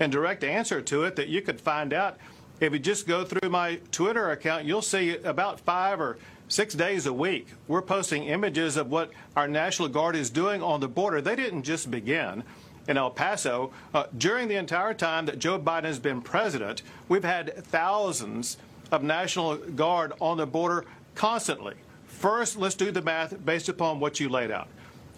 and direct answer to it that you could find out. If you just go through my Twitter account, you'll see about five or six days a week, we're posting images of what our National Guard is doing on the border. They didn't just begin in El Paso. Uh, during the entire time that Joe Biden has been president, we've had thousands of National Guard on the border constantly. First, let's do the math based upon what you laid out.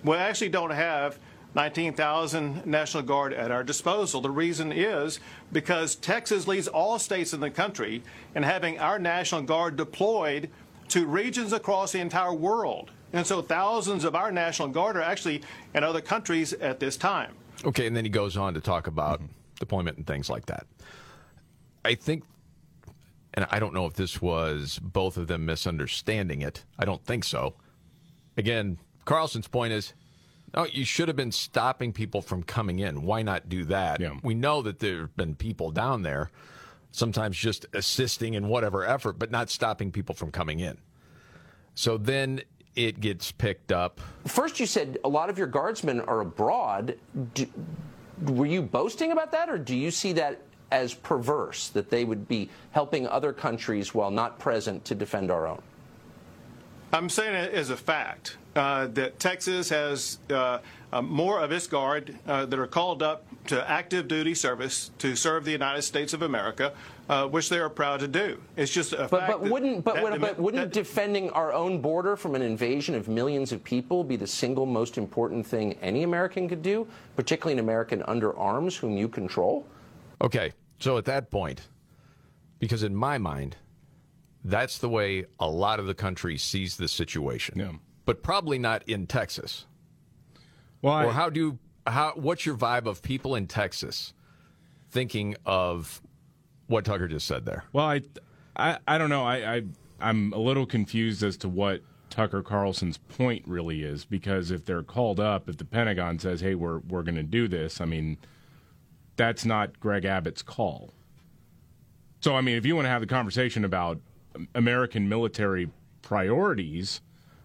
We actually don't have nineteen thousand National Guard at our disposal. The reason is because Texas leads all states in the country in having our National Guard deployed to regions across the entire world. And so thousands of our National Guard are actually in other countries at this time. Okay, and then he goes on to talk about mm-hmm. deployment and things like that. I think, and I don't know if this was both of them misunderstanding it. I don't think so. Again, Carlson's point is, no, you should have been stopping people from coming in. Why not do that? Yeah. We know that there have been people down there. sometimes just assisting in whatever effort, but not stopping people from coming in. So then it gets picked up. First, you said a lot of your guardsmen are abroad. Do, were you boasting about that, or do you see that as perverse, that they would be helping other countries while not present to defend our own? I'm saying it as a fact, uh, that Texas has uh, uh, more of its guard uh, that are called up to active duty service to serve the United States of America, uh, which they are proud to do. It's just a but, fact. But wouldn't, but, that, but, but wouldn't that, defending our own border from an invasion of millions of people be the single most important thing any American could do, particularly an American under arms whom you control? Okay, so at that point, because in my mind, that's the way a lot of the country sees the situation, yeah. But probably not in Texas. Why? Or how do how? What's your vibe of people in Texas thinking of what Tucker just said there? Well, I, I, I don't know. I, I, I'm a little confused as to what Tucker Carlson's point really is, because if they're called up, if the Pentagon says, "Hey, we're we're going to do this," I mean, that's not Greg Abbott's call. So, I mean, if you want to have the conversation about American military priorities,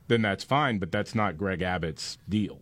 then that's fine, but that's not Greg Abbott's deal.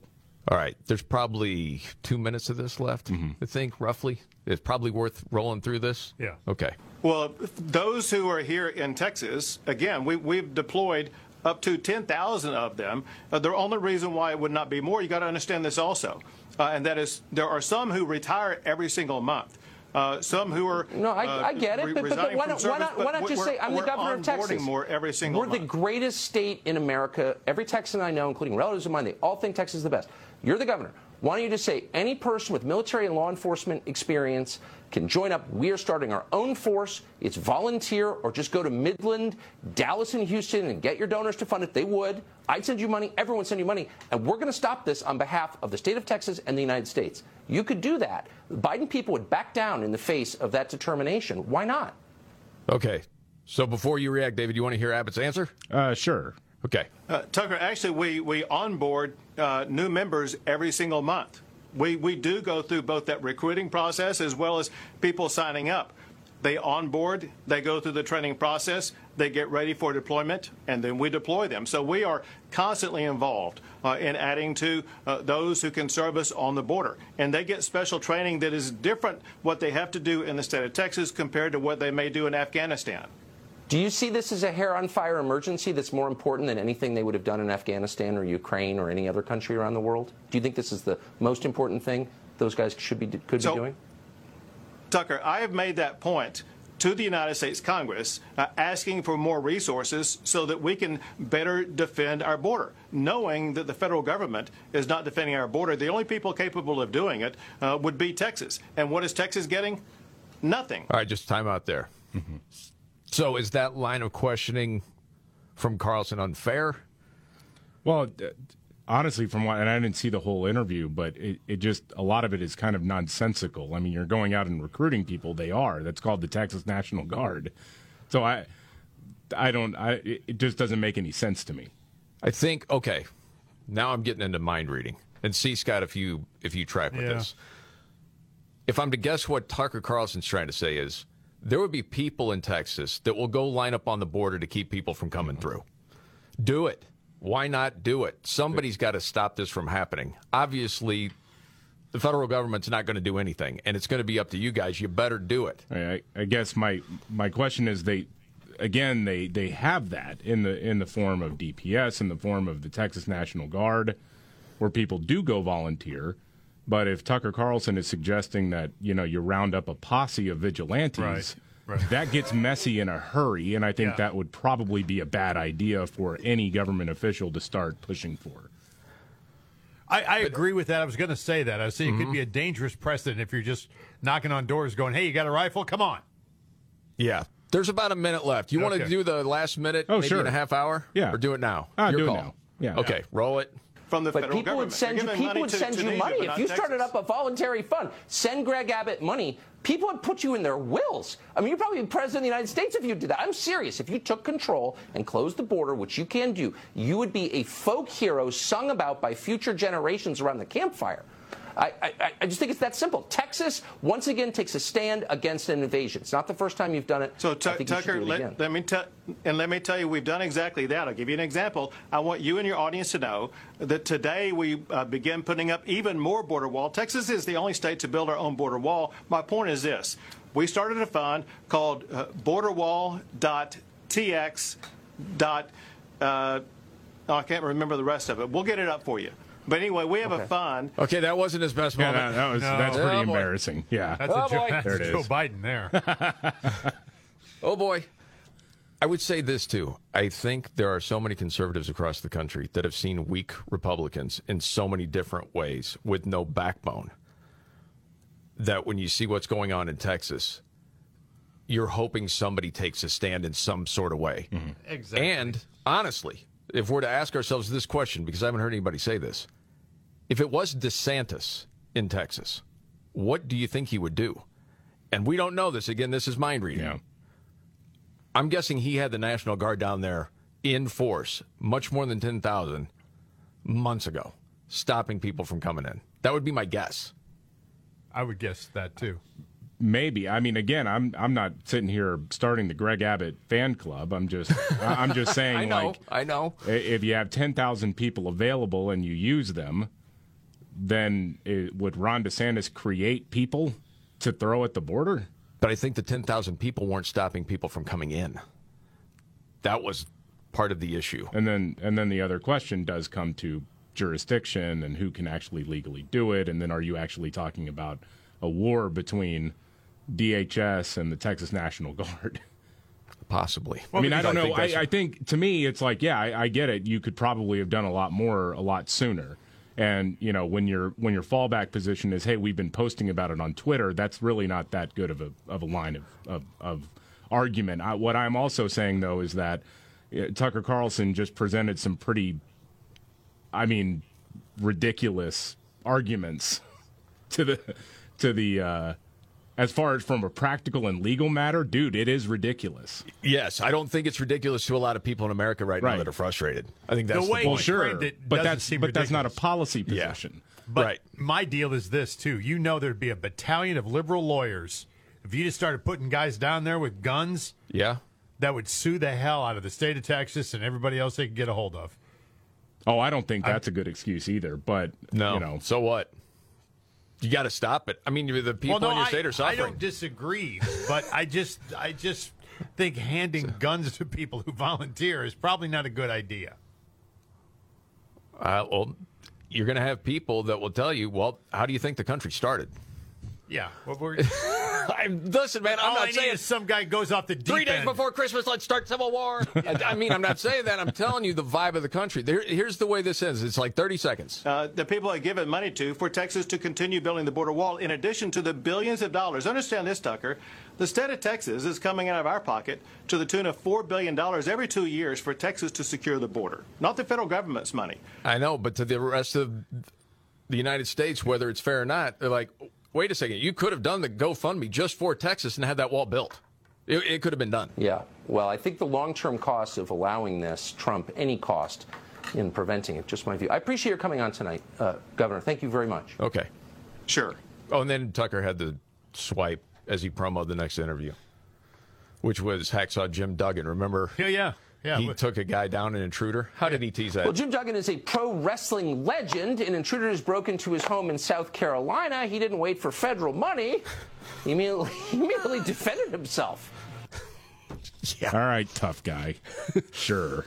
All right. There's probably two minutes of this left, mm-hmm. I think, roughly. It's probably worth rolling through this? Yeah. Okay. Well, those who are here in Texas, again, we, we've deployed up to ten thousand of them. Uh, the only reason why it would not be more, you got to understand this also, uh, and that is there are some who retire every single month. Uh, some who are no, I, uh, I get it, re- but, but, but why not? Service, why not, why not just say I'm the governor of Texas? More every single we're month. The greatest state in America. Every Texan I know, including relatives of mine, they all think Texas is the best. You're the governor. Why don't you just say any person with military and law enforcement experience can join up? We are starting our own force. It's volunteer, or just go to Midland, Dallas, and Houston and get your donors to fund it. They would. I'd send you money. Everyone send you money. And we're going to stop this on behalf of the state of Texas and the United States. You could do that. The Biden people would back down in the face of that determination. Why not? Okay. So before you react, David, you want to hear Abbott's answer? Uh, sure. Okay. Uh, Tucker, actually, we, we onboard uh, new members every single month. We, we do go through both that recruiting process as well as people signing up. They onboard, they go through the training process, they get ready for deployment, and then we deploy them. So we are constantly involved uh, in adding to uh, those who can serve us on the border. And they get special training that is different what they have to do in the state of Texas compared to what they may do in Afghanistan. Do you see this as a hair-on-fire emergency that's more important than anything they would have done in Afghanistan or Ukraine or any other country around the world? Do you think this is the most important thing those guys should be could so, be doing? Tucker, I have made that point to the United States Congress, uh, asking for more resources so that we can better defend our border, knowing that the federal government is not defending our border. The only people capable of doing it uh, would be Texas. And what is Texas getting? Nothing. All right, just time out there. Mm-hmm. So is that line of questioning from Carlson unfair? Well, honestly, from what, and I didn't see the whole interview, but it, it just, a lot of it is kind of nonsensical. I mean, you're going out and recruiting people. They are. That's called the Texas National Guard. So I, I don't, I, it just doesn't make any sense to me. I think, okay, now I'm getting into mind reading. And see, Scott, if you, if you track with yeah. this. If I'm to guess what Tucker Carlson's trying to say is, there would be people in Texas that will go line up on the border to keep people from coming through. Do it. Why not do it? Somebody's got to stop this from happening. Obviously, the federal government's not going to do anything, and it's going to be up to you guys. You better do it. I, I guess my my question is, they again they, they have that in the in the form of D P S, in the form of the Texas National Guard, where people do go volunteer. But if Tucker Carlson is suggesting that, you know, you round up a posse of vigilantes, right, right. that gets messy in a hurry, and I think yeah. that would probably be a bad idea for any government official to start pushing for. I, I agree with that. I was going to say that. I was saying mm-hmm. it could be a dangerous precedent if you're just knocking on doors going, hey, you got a rifle? Come on. Yeah. There's about a minute left. You okay. want to do the last minute, oh, maybe sure. in a half hour? Yeah. Or do it now? Ah, Your do call. It now. Yeah. Okay, yeah. roll it. From the but federal people government. Would send you, people would to, send to you Asia, money. If you Texas. Started up a voluntary fund, send Greg Abbott money, people would put you in their wills. I mean, you'd probably be president of the United States if you did that. I'm serious. If you took control and closed the border, which you can do, you would be a folk hero sung about by future generations around the campfire. I, I, I just think it's that simple. Texas, once again, takes a stand against an invasion. It's not the first time you've done it. So, t- Tucker, it let, let me t- and let me tell you, we've done exactly that. I'll give you an example. I want you and your audience to know that today we uh, begin putting up even more border wall. Texas is the only state to build our own border wall. My point is this. We started a fund called uh, borderwall dot T X dot Uh, oh, I can't remember the rest of it. We'll get it up for you. But anyway, we have okay. a fund. Okay, that wasn't his best moment. Yeah, that, that was, no. That's pretty oh, embarrassing. Yeah. That's, oh, a jo- that's there Joe Biden there. Oh, boy. I would say this, too. I think there are so many conservatives across the country that have seen weak Republicans in so many different ways with no backbone that when you see what's going on in Texas, you're hoping somebody takes a stand in some sort of way. Mm-hmm. Exactly. And honestly, if we're to ask ourselves this question, because I haven't heard anybody say this, if it was DeSantis in Texas, what do you think he would do? And we don't know this. Again, this is mind reading. Yeah. I'm guessing he had the National Guard down there in force, much more than ten thousand, months ago, stopping people from coming in. That would be my guess. I would guess that, too. Maybe. I mean, again, I'm I'm not sitting here starting the Greg Abbott fan club. I'm just I'm just saying, I know, like, I know. If you have ten thousand people available and you use them, then it, would Ron DeSantis create people to throw at the border? But I think the ten thousand people weren't stopping people from coming in. That was part of the issue. And then and then the other question does come to jurisdiction and who can actually legally do it. And then are you actually talking about a war between D H S and the Texas National Guard? Possibly. Well, I mean, I don't I know. Think I, I think, to me, it's like, yeah, I, I get it. You could probably have done a lot more a lot sooner. And, you know, when your when your fallback position is, hey, we've been posting about it on Twitter, that's really not that good of a of a line of, of, of argument. I, what I'm also saying, though, is that uh, Tucker Carlson just presented some pretty, I mean, ridiculous arguments to the, to the uh, as far as from a practical and legal matter, dude, it is ridiculous. Yes, I don't think it's ridiculous to a lot of people in America right, right. now that are frustrated. I think that's the, the way. Well, sure, but that's but ridiculous. That's not a policy position. Yeah. But right. My deal is this too. You know, there'd be a battalion of liberal lawyers if you just started putting guys down there with guns. Yeah, that would sue the hell out of the state of Texas and everybody else they could get a hold of. Oh, I don't think that's I, a good excuse either. But no, you know, so what? You got to stop it. I mean, the people well, no, in your I, state are suffering. I don't disagree, but I just, I just think handing so, guns to people who volunteer is probably not a good idea. Uh, well, you're going to have people that will tell you, "Well, how do you think the country started?" Yeah. Well, we're, I'm, listen, man, I'm all not I saying need is some guy goes off the deep three days end. Before Christmas. Let's start civil war. I, I mean, I'm not saying that. I'm telling you the vibe of the country. There, here's the way this is. It's like thirty seconds. Uh, the people I give it money to for Texas to continue building the border wall, in addition to the billions of dollars. Understand this, Tucker. The state of Texas is coming out of our pocket to the tune of four billion dollars every two years for Texas to secure the border. Not the federal government's money. I know, but to the rest of the United States, whether it's fair or not, they're like, wait a second, you could have done the GoFundMe just for Texas and had that wall built. It, it could have been done. Yeah. Well, I think the long-term cost of allowing this trump any cost in preventing it. Just my view. I appreciate your coming on tonight, uh, Governor. Thank you very much. Okay. Sure. Oh, and then Tucker had the swipe as he promoted the next interview, which was Hacksaw Jim Duggan. Remember? Yeah, yeah. Yeah, he took a guy down, an intruder. How did he tease that? Well, Jim Duggan is a pro wrestling legend. An intruder has broken into his home in South Carolina. He didn't wait for federal money. He immediately, he immediately defended himself. Yeah. All right, tough guy. Sure.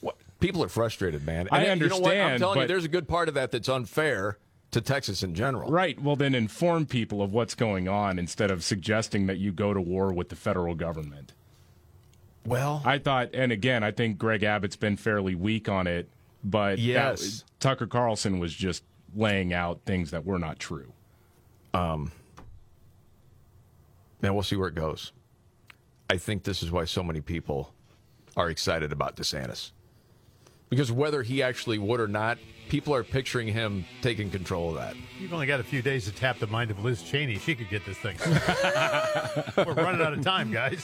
What? People are frustrated, man. And I understand. You know what? I'm telling but... you, there's a good part of that that's unfair to Texas in general. Right. Well, then inform people of what's going on instead of suggesting that you go to war with the federal government. Well, I thought, and again, I think Greg Abbott's been fairly weak on it, but yes. that, Tucker Carlson was just laying out things that were not true. Um, now we'll see where it goes. I think this is why so many people are excited about DeSantis. Because whether he actually would or not, people are picturing him taking control of that. You've only got a few days to tap the mind of Liz Cheney. She could get this thing. We're running out of time, guys.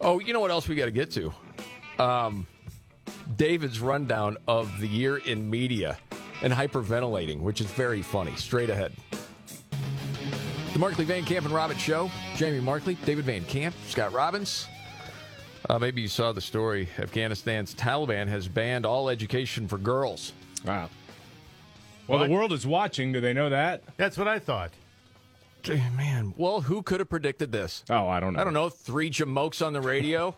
Oh, you know what else we got to get to? Um, David's rundown of the year in media. and hyperventilating, which is very funny. Straight ahead. The Markley, Van Camp, and Robbins Show. Jamie Markley, David Van Camp, Scott Robbins. Uh, maybe you saw the story. Afghanistan's Taliban has banned all education for girls. Wow. Well, what? The world is watching. Do they know that? That's what I thought. Man, well, who could have predicted this? Oh, I don't know. I don't know. Three jamokes on the radio.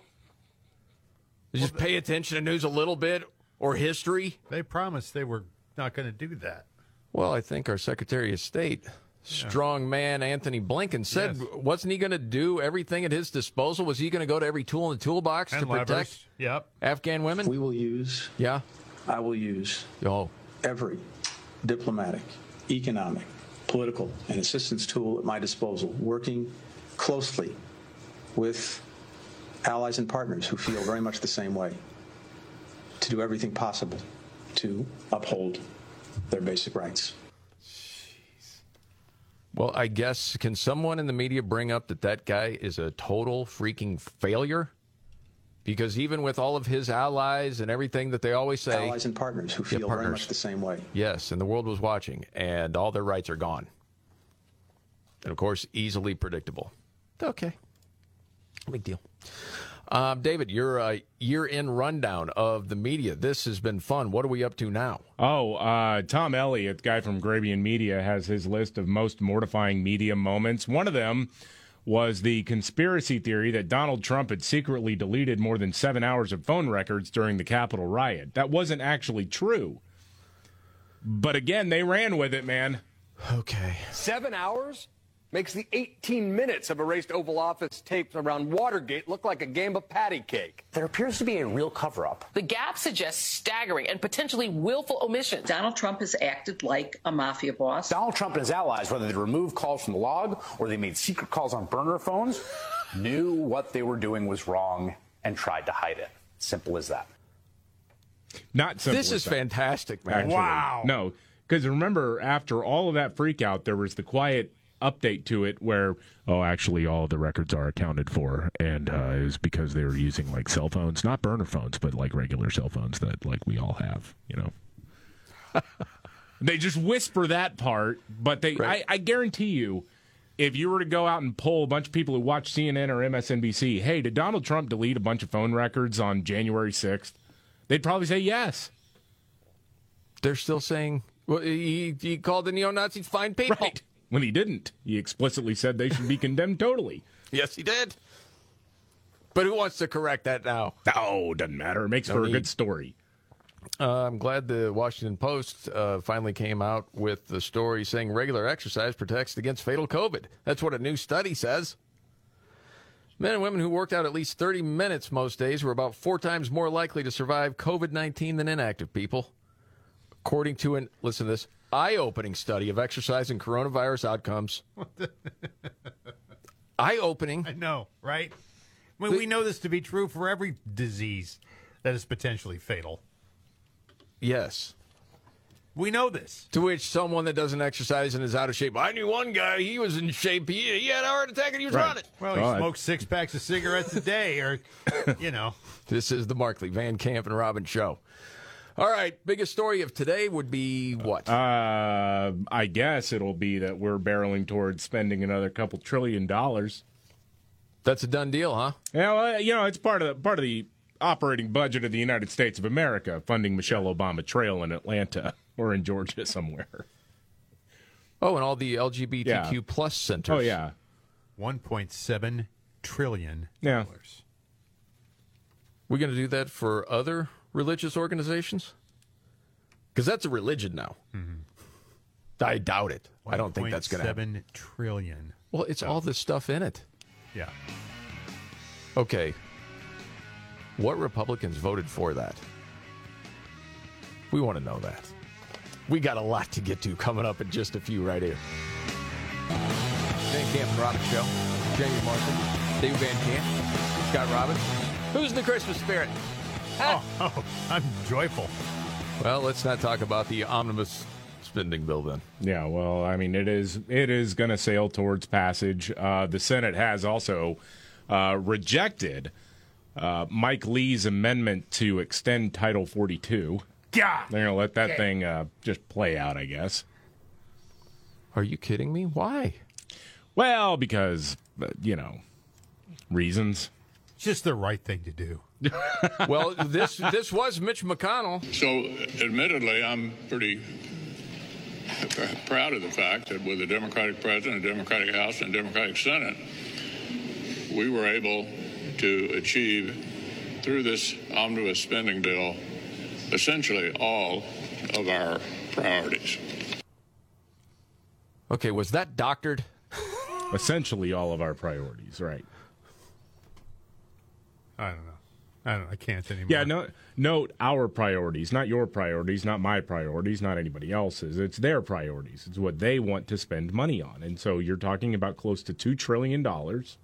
Just well, pay attention to news a little bit or history. They promised they were not going to do that. Well, I think our Secretary of State, yeah. strong man Anthony Blinken, said, yes. wasn't he going to do everything at his disposal? Was he going to go to every tool in the toolbox and to levers. protect yep. Afghan women? We will use. Yeah. I will use. Oh. Every diplomatic, economic, political, and assistance tool at my disposal, working closely with allies and partners who feel very much the same way, to do everything possible to uphold their basic rights. Jeez. Well, I guess, can someone in the media bring up that that guy is a total freaking failure? Because even with all of his allies and everything that they always say... Allies and partners who feel yeah, partners. very much the same way. Yes, and the world was watching, and all their rights are gone. And, of course, easily predictable. Okay. Big deal. Um, David, your uh, year-end rundown of the media. This has been fun. What are we up to now? Oh, uh, Tom Elliott, guy from Grabien Media, has his list of most mortifying media moments. One of them... was the conspiracy theory that Donald Trump had secretly deleted more than seven hours of phone records during the Capitol riot. That wasn't actually true. But again, they ran with it, man. Okay. Seven hours makes the eighteen minutes of erased Oval Office tapes around Watergate look like a game of patty cake. There appears to be a real cover-up. The gap suggests staggering and potentially willful omissions. Donald Trump has acted like a mafia boss. Donald Trump and his allies, whether they removed calls from the log or they made secret calls on burner phones, knew what they were doing was wrong and tried to hide it. Simple as that. Not simple This as is that. fantastic, man. Actually, wow. No, because remember, after all of that freak-out, there was the quiet... update to it where, oh, actually all the records are accounted for, and uh, it was because they were using like cell phones, not burner phones, but like regular cell phones that like we all have, you know. They just whisper that part, but they right. I, I guarantee you, if you were to go out and poll a bunch of people who watch C N N or M S N B C, hey, did Donald Trump delete a bunch of phone records on January sixth? They'd probably say yes. They're still saying, well, he, he called the neo-Nazis fine people. Right. When he didn't, he explicitly said they should be condemned totally. Yes, he did. But who wants to correct that now? Oh, doesn't matter. It makes no for need. a good story. Uh, I'm glad the Washington Post uh, finally came out with the story saying regular exercise protects against fatal COVID. That's what a new study says. Men and women who worked out at least thirty minutes most days were about four times more likely to survive COVID nineteen than inactive people, according to an, listen to this, eye-opening study of exercise and coronavirus outcomes. Eye-opening. I know, right? I mean, the, we know this to be true for every disease that is potentially fatal. Yes. We know this. To which someone that doesn't exercise and is out of shape, I knew one guy, he was in shape, he, he had a heart attack and he was right. running. Well, God. He smoked six packs of cigarettes a day, or, you know. This is the Markley, Van Camp, and Robbins Show. All right, biggest story of today would be what? Uh, I guess it'll be that we're barreling towards spending another couple trillion dollars. That's a done deal, huh? Yeah, well, you know, it's part of the, part of the operating budget of the United States of America, funding Michelle Obama Trail in Atlanta or in Georgia somewhere. Oh, and all the L G B T Q yeah. plus centers. Oh, yeah. one point seven trillion dollars. Yeah. We're going to do that for other... religious organizations? Because that's a religion now. Mm-hmm. I doubt it. one. I don't think that's going to happen. seven trillion. Well, it's so. all this stuff in it. Yeah. Okay. What Republicans voted for that? We want to know that. We got a lot to get to coming up in just a few right here. Van Camp and Robbins Show. Jamie Markley, David Van Camp, Scott Robbins. Who's in the Christmas spirit? Oh, oh, I'm joyful. Well, let's not talk about the omnibus spending bill then. Yeah, well, I mean, it is it is going to sail towards passage. Uh, the Senate has also uh, rejected uh, Mike Lee's amendment to extend Title forty-two. God. They're going to let that yeah. thing uh, just play out, I guess. Are you kidding me? Why? Well, because, you know, reasons. It's just the right thing to do. Well, this this was Mitch McConnell. So, admittedly, I'm pretty proud of the fact that with a Democratic president, a Democratic House, and a Democratic Senate, we were able to achieve, through this omnibus spending bill, essentially all of our priorities. Okay, was that doctored? Essentially all of our priorities, right. I don't know. I don't, I can't anymore. Yeah, no, note our priorities, not your priorities, not my priorities, not anybody else's. It's their priorities. It's what they want to spend money on. And so you're talking about close to two trillion dollars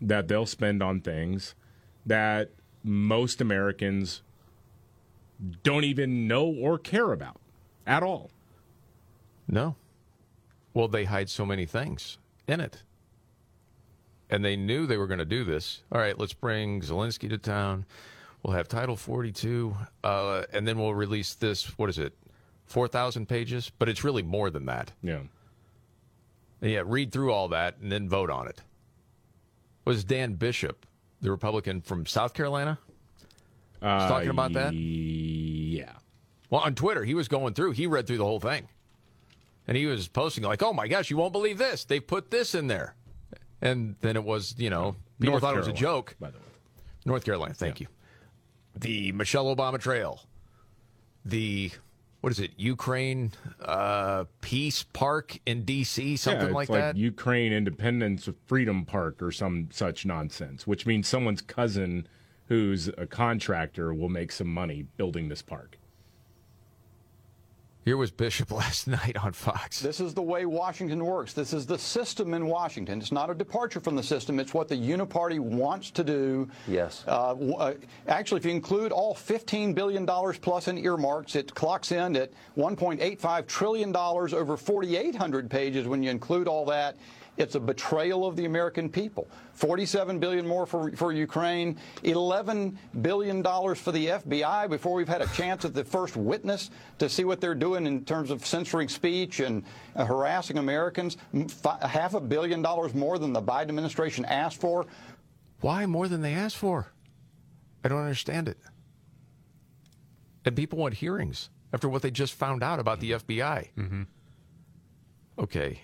that they'll spend on things that most Americans don't even know or care about at all. No. Well, they hide so many things in it. And they knew they were going to do this. All right, let's bring Zelensky to town. We'll have Title forty-two, uh, and then we'll release this, what is it, four thousand pages? But it's really more than that. Yeah. Yeah, read through all that and then vote on it. It was Dan Bishop, the Republican from South Carolina, was talking about that? Uh, yeah. Well, on Twitter, he was going through. He read through the whole thing. And he was posting like, oh, my gosh, you won't believe this. They put this in there. And then it was, you know, people North thought Carolina, it was a joke. By the way. North Carolina, thank yeah. you. The Michelle Obama Trail. The, what is it, Ukraine uh, Peace Park in D C, something yeah, like, like that? It's like Ukraine Independence Freedom Park or some such nonsense, which means someone's cousin who's a contractor will make some money building this park. Here was Bishop last night on Fox. This is the way Washington works. This is the system in Washington. It's not a departure from the system. It's what the uniparty wants to do. Yes. Uh, uh, actually, if you include all fifteen billion dollars plus in earmarks, it clocks in at one point eight five trillion dollars over four thousand eight hundred pages when you include all that. It's a betrayal of the American people. forty-seven billion dollars more for, for Ukraine, eleven billion dollars for the F B I before we've had a chance at the first witness to see what they're doing in terms of censoring speech and uh, harassing Americans. F- half a billion dollars more than the Biden administration asked for. Why more than they asked for? I don't understand it. And people want hearings after what they just found out about the F B I. Mm-hmm. Okay.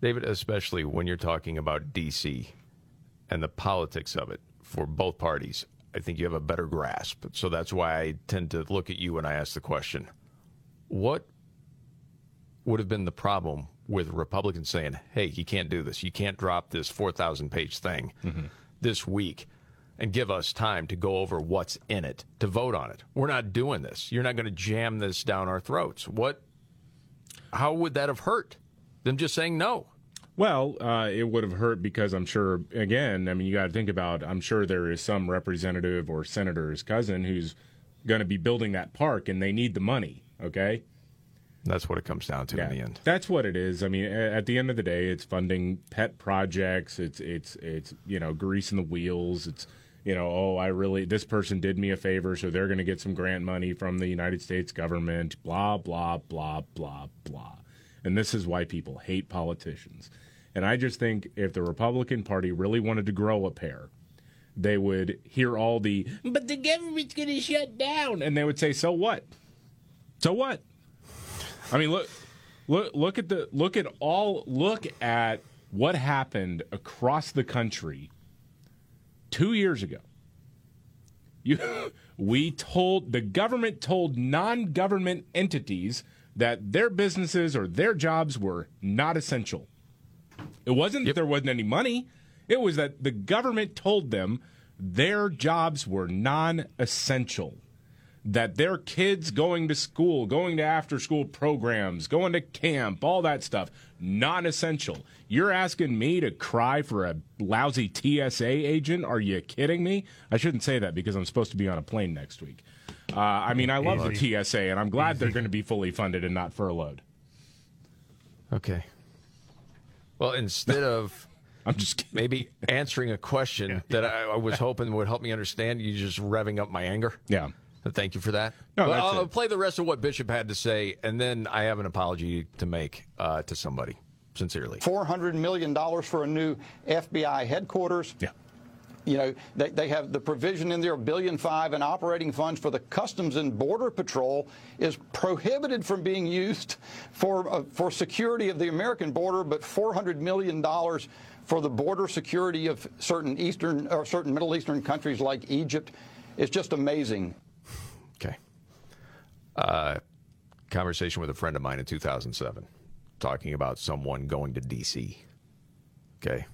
David, especially when you're talking about D C and the politics of it for both parties, I think you have a better grasp. So that's why I tend to look at you when I ask the question. What would have been the problem with Republicans saying, hey, you can't do this. You can't drop this four thousand page thing mm-hmm. this week and give us time to go over what's in it, to vote on it. We're not doing this. You're not going to jam this down our throats. What? How would that have hurt? Them just saying no. Well, uh, it would have hurt because I'm sure, again, I mean, you got to think about, I'm sure there is some representative or senator's cousin who's going to be building that park, and they need the money, okay? That's what it comes down to yeah. in the end. That's what it is. I mean, at the end of the day, it's funding pet projects. It's, it's, it's you know, greasing the wheels. It's, you know, oh, I really, this person did me a favor, so they're going to get some grant money from the United States government, blah, blah, blah, blah, blah. And this is why people hate politicians. And I just think if the Republican Party really wanted to grow a pair, they would hear all the, but the government's going to shut down. And they would say, so what? So what? I mean, look, look, look at the, look at all, look at what happened across the country two years ago. You, we told, the government told non-government entities that their businesses or their jobs were not essential. It wasn't yep. that there wasn't any money. It was that the government told them their jobs were non-essential, that their kids going to school, going to after-school programs, going to camp, all that stuff, non-essential. You're asking me to cry for a lousy T S A agent? Are you kidding me? I shouldn't say that because I'm supposed to be on a plane next week. Uh, I mean, I love Easy. the T S A, and I'm glad Easy. they're going to be fully funded and not furloughed. Okay. Well, instead of I'm just maybe answering a question yeah. that I, I was hoping would help me understand, you just revving up my anger. Yeah. Thank you for that. No, well, I'll it. play the rest of what Bishop had to say, and then I have an apology to make uh, to somebody, sincerely. four hundred million dollars for a new F B I headquarters. Yeah. You know, they, they have the provision in there, a billion five in operating funds for the Customs and Border Patrol is prohibited from being used for uh, for security of the American border, but four hundred million dollars for the border security of certain Eastern or certain Middle Eastern countries like Egypt. It's just amazing. Okay. Uh, conversation with a friend of mine in two thousand seven, talking about someone going to D C. Okay.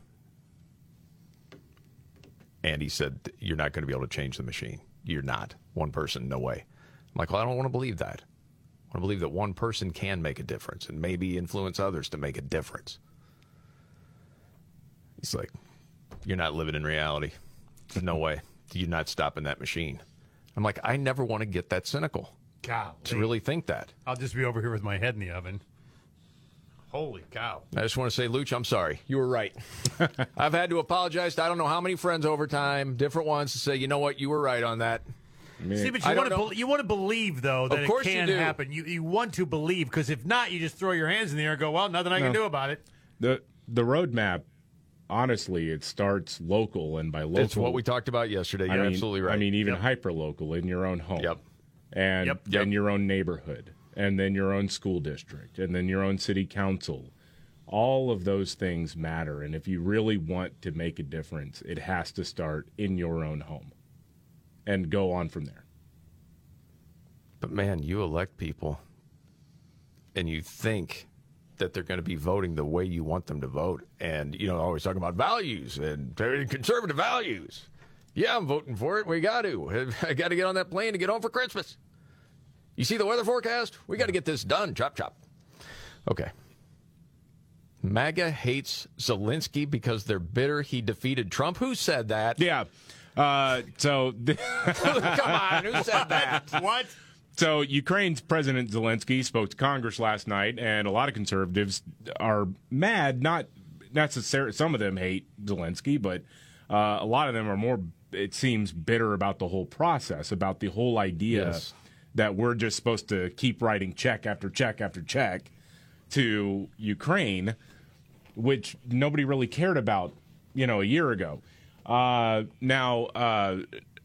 And he said, you're not going to be able to change the machine. You're not. One person, no way. I'm like, well, I don't want to believe that. I want to believe that one person can make a difference and maybe influence others to make a difference. He's like, you're not living in reality. There's no way. You're not stopping that machine. I'm like, I never want to get that cynical. Golly. To really think that. I'll just be over here with my head in the oven. Holy cow. I just want to say, Luch, I'm sorry. You were right. I've had to apologize to I don't know how many friends over time, different ones, to say, you know what, you were right on that. Man. See, but you want, to be- you want to believe, though, that it can you happen. You, you want to believe, because if not, you just throw your hands in the air and go, well, nothing I no. can do about it. The The roadmap, honestly, it starts local, and by local. It's what we talked about yesterday. You're I mean, absolutely right. I mean, even yep. hyper-local in your own home. Yep. And yep. Yep. in your own neighborhood. And then your own school district, and then your own city council. All of those things matter, and if you really want to make a difference, it has to start in your own home and go on from there. But, man, you elect people, and you think that they're going to be voting the way you want them to vote. And, you know, always talking about values and conservative values. Yeah, I'm voting for it. We got to. I got to get on that plane to get home for Christmas. You see the weather forecast? We got to get this done. Chop, chop. Okay. MAGA hates Zelensky because they're bitter he defeated Trump. Who said that? Yeah. Uh, so. Th- Come on. Who said that? What? So Ukraine's President Zelensky spoke to Congress last night, and a lot of conservatives are mad. Not necessarily. Some of them hate Zelensky, but uh, a lot of them are more, it seems, bitter about the whole process, about the whole idea. Yes. That we're just supposed to keep writing check after check after check to Ukraine, which nobody really cared about, you know, a year ago. Uh, now, uh,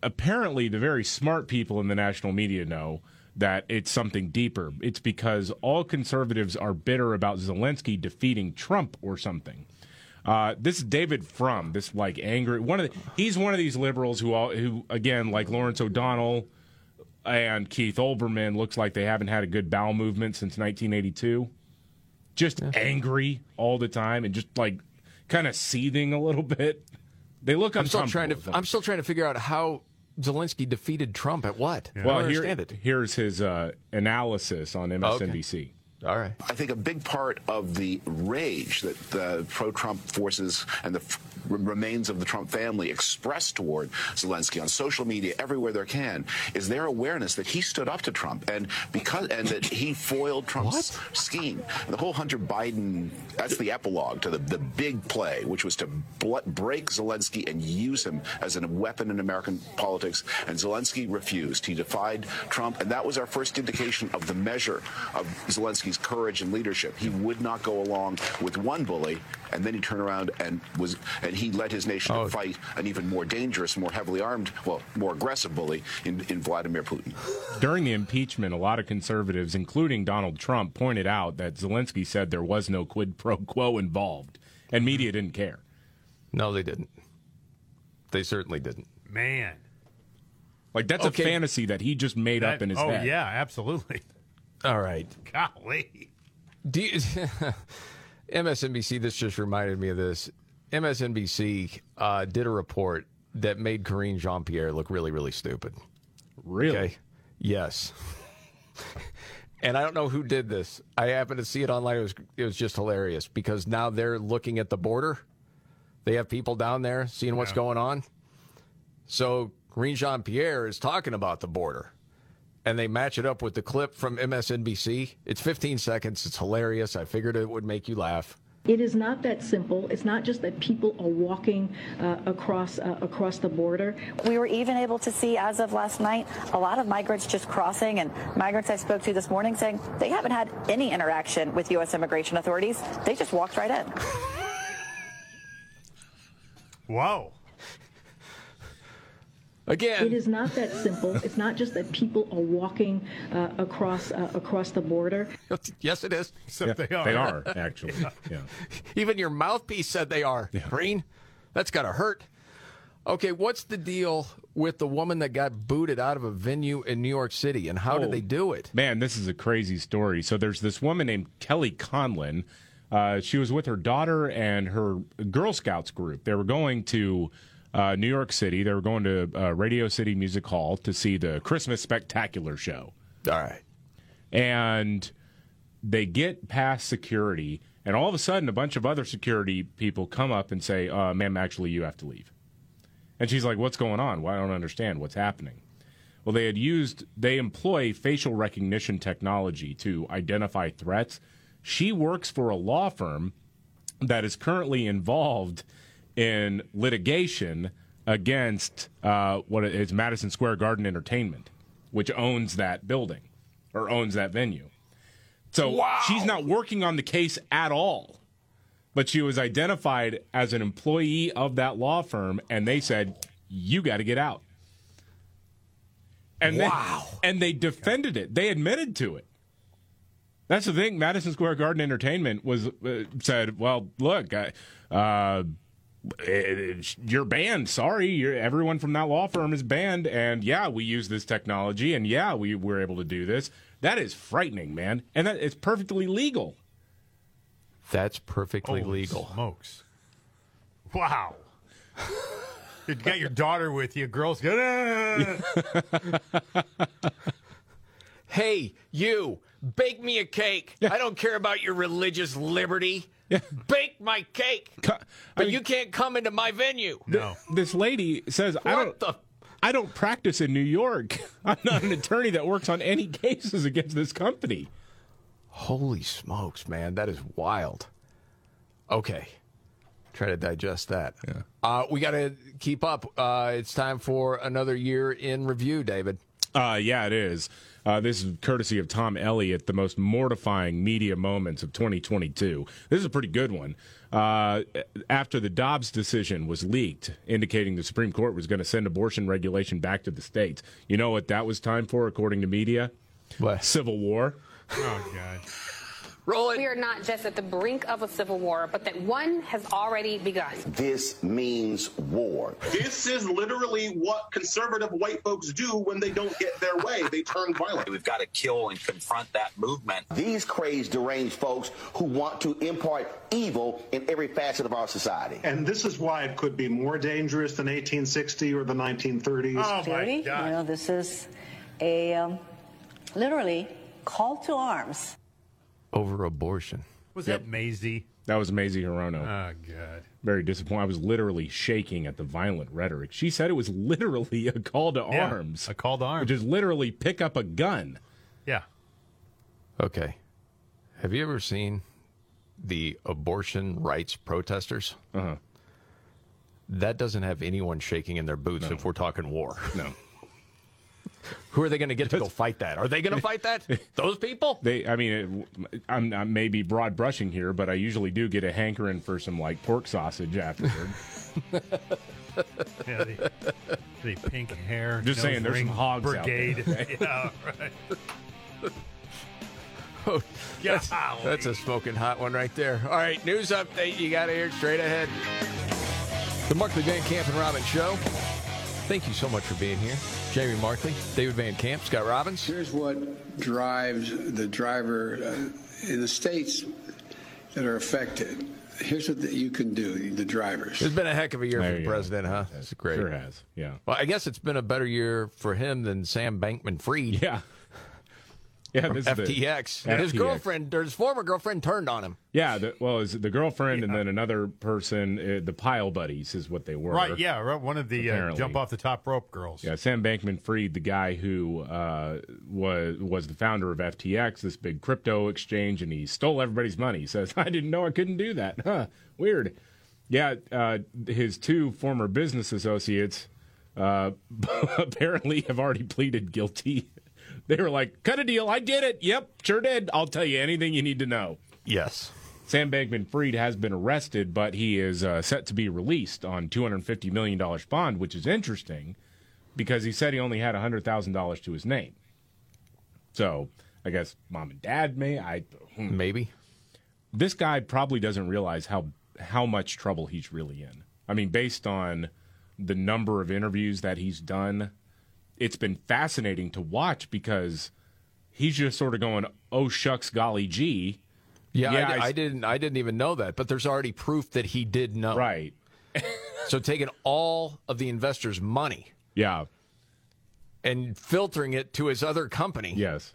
apparently the very smart people in the national media know that it's something deeper. It's because all conservatives are bitter about Zelensky defeating Trump or something. Uh, this is David Frum, this, like, angry... one of the, he's one of these liberals who, all, who again, like Lawrence O'Donnell... and Keith Olbermann, looks like they haven't had a good bowel movement since nineteen eighty-two. Just yeah. angry all the time and just like kind of seething a little bit. They look I'm still trying to I'm still trying to figure out how Zelensky defeated Trump at what? Yeah. Well, I don't here, understand it. Here's his uh, analysis on M S N B C. Oh, okay. All right. I think a big part of the rage that the pro-Trump forces and the f- remains of the Trump family express toward Zelensky on social media everywhere they can is their awareness that he stood up to Trump and because and that he foiled Trump's what? scheme. And the whole Hunter Biden, that's the epilogue to the, the big play, which was to bl- break Zelensky and use him as a weapon in American politics. And Zelensky refused. He defied Trump. And that was our first indication of the measure of Zelensky's courage and leadership. He would not go along with one bully. And then he turned around and was... And he led his nation oh. to fight an even more dangerous, more heavily armed, well, more aggressive bully in, in Vladimir Putin. During the impeachment, a lot of conservatives, including Donald Trump, pointed out that Zelensky said there was no quid pro quo involved, and media didn't care. No, they didn't. They certainly didn't. Man. Like, that's okay. a fantasy that he just made that, up in his oh, head. Oh, yeah, absolutely. All right. Golly. Do you, M S N B C, this just reminded me of this. M S N B C uh, did a report that made Karine Jean-Pierre look really, really stupid. Really? Okay? Yes. And I don't know who did this. I happened to see it online. It was, it was just hilarious because now they're looking at the border. They have people down there seeing yeah. what's going on. So Karine Jean-Pierre is talking about the border. And they match it up with the clip from M S N B C. It's fifteen seconds. It's hilarious. I figured it would make you laugh. It is not that simple. It's not just that people are walking uh, across uh, across the border. We were even able to see, as of last night, a lot of migrants just crossing, and migrants I spoke to this morning saying they haven't had any interaction with U S immigration authorities. They just walked right in. Whoa. Again. It is not that simple. It's not just that people are walking uh, across uh, across the border. Yes, it is. Except yeah, they are. They are, actually. Yeah. Yeah. Even your mouthpiece said they are. Yeah. Green, that's got to hurt. Okay, what's the deal with the woman that got booted out of a venue in New York City, and how oh, did they do it? Man, this is a crazy story. So there's this woman named Kelly Conlon. Uh, she was with her daughter and her Girl Scouts group. They were going to... Uh, New York City. They were going to uh, Radio City Music Hall to see the Christmas Spectacular show. All right. And they get past security, and all of a sudden, a bunch of other security people come up and say, uh, ma'am, actually, you have to leave. And she's like, what's going on? Well, I don't understand what's happening. Well, they had used, they employ facial recognition technology to identify threats. She works for a law firm that is currently involved in litigation against uh, what is Madison Square Garden Entertainment, which owns that building or owns that venue. So wow. She's not working on the case at all, but she was identified as an employee of that law firm, and they said, you got to get out. And wow. They, and they defended it. They admitted to it. That's the thing. Madison Square Garden Entertainment was uh, said, well, look, I... Uh, you're banned. Sorry. You're, everyone from that law firm is banned. And yeah, we use this technology. And yeah, we were able to do this. That is frightening, man. And that it's perfectly legal. That's perfectly oh, legal. Smokes. Wow. You got your daughter with you. Girls go. Hey, you, bake me a cake. I don't care about your religious liberty. Yeah. Bake my cake, but I mean, you can't come into my venue. No. This lady says, I don't, the... I don't practice in New York. I'm not an attorney that works on any cases against this company. Holy smokes, man. That is wild. Okay. Try to digest that. Yeah. Uh, we got to keep up. Uh, it's time for another year in review, David. Uh, yeah, it is. Uh, this is courtesy of Tom Elliott, the most mortifying media moments of twenty twenty-two. This is a pretty good one. Uh, after the Dobbs decision was leaked, indicating the Supreme Court was going to send abortion regulation back to the states. You know what that was time for, according to media? What? Civil war. Oh, God. Roll it. We are not just at the brink of a civil war, but that one has already begun. This means war. This is literally what conservative white folks do when they don't get their way. They turn violent. We've got to kill and confront that movement. These crazed, deranged folks who want to impart evil in every facet of our society. And this is why it could be more dangerous than eighteen sixty or the nineteen thirties. Oh, my God. You know, this is a um, literally call to arms. Over abortion. Was yep. that Maisie? That was Maisie Hirono. Oh, God. Very disappointed. I was literally shaking at the violent rhetoric. She said it was literally a call to yeah, arms. A call to arms. Which is literally pick up a gun. Yeah. Okay. Have you ever seen the abortion rights protesters? Uh-huh. That doesn't have anyone shaking in their boots no. if we're talking war. No. Who are they going to get to go fight that? Are they going to fight that? Those people? They, I mean, it, I'm, I may be broad brushing here, but I usually do get a hankering for some, like, pork sausage afterward. Yeah, the, the pink hair. Just saying, there's some hogs brigade. Out there. Yeah, right. Oh, that's, that's a smoking hot one right there. All right, news update. You got to hear straight ahead. The Markley, Van Camp, and Robbins Show. Thank you so much for being here. Jamie Markley, David Van Camp, Scott Robbins. Here's what drives the driver uh, in the states that are affected. Here's what the, you can do, the drivers. It's been a heck of a year there for the president, go. huh? That's great. Sure has, yeah. Well, I guess it's been a better year for him than Sam Bankman-Fried. Yeah. yeah, this is F T X. The, and his F T X. girlfriend, his former girlfriend, turned on him. Yeah, the, well, it was the girlfriend yeah. and then another person, uh, the pile buddies is what they were. Right, yeah, right, one of the uh, jump-off-the-top rope girls. Yeah, Sam Bankman-Fried, the guy who uh, was, was the founder of F T X, this big crypto exchange, and he stole everybody's money. He says, I didn't know I couldn't do that. Huh, weird. Yeah, uh, his two former business associates uh, apparently have already pleaded guilty. They were like, cut a deal. I did it. Yep, sure did. I'll tell you anything you need to know. Yes. Sam Bankman-Fried has been arrested, but he is uh, set to be released on two hundred fifty million dollars bond, which is interesting because he said he only had one hundred thousand dollars to his name. So I guess mom and dad may. I hmm. Maybe. This guy probably doesn't realize how how much trouble he's really in. I mean, based on the number of interviews that he's done, it's been fascinating to watch because he's just sort of going, oh, shucks, golly gee. Yeah, yeah I, I, I didn't I didn't even know that, but there's already proof that he did know. Right. So taking all of the investors' money. Yeah. And filtering it to his other company. Yes.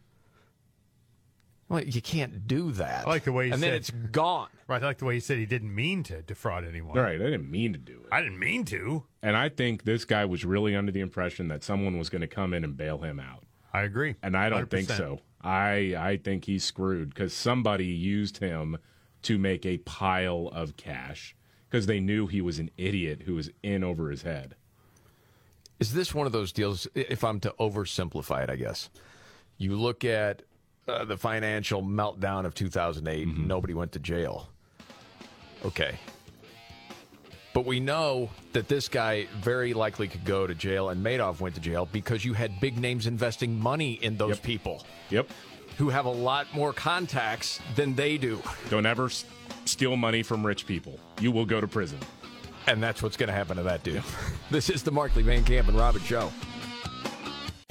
Well, you can't do that. I like the way he and said, then it's gone. Right, I like the way he said he didn't mean to defraud anyone. Right, I didn't mean to do it. I didn't mean to. And I think this guy was really under the impression that someone was going to come in and bail him out. I agree. And I don't one hundred percent think so. I I think he's screwed because somebody used him to make a pile of cash because they knew he was an idiot who was in over his head. Is this one of those deals, if I'm to oversimplify it, I guess, you look at Uh, the financial meltdown of two thousand eight, mm-hmm. Nobody went to jail. Okay. But we know that this guy very likely could go to jail, and Madoff went to jail because you had big names investing money in those yep. people. Yep. Who have a lot more contacts than they do. Don't ever s- steal money from rich people. You will go to prison. And that's what's going to happen to that dude. Yep. This is the Markley, Van Camp, and Robbins Show.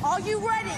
Are you ready?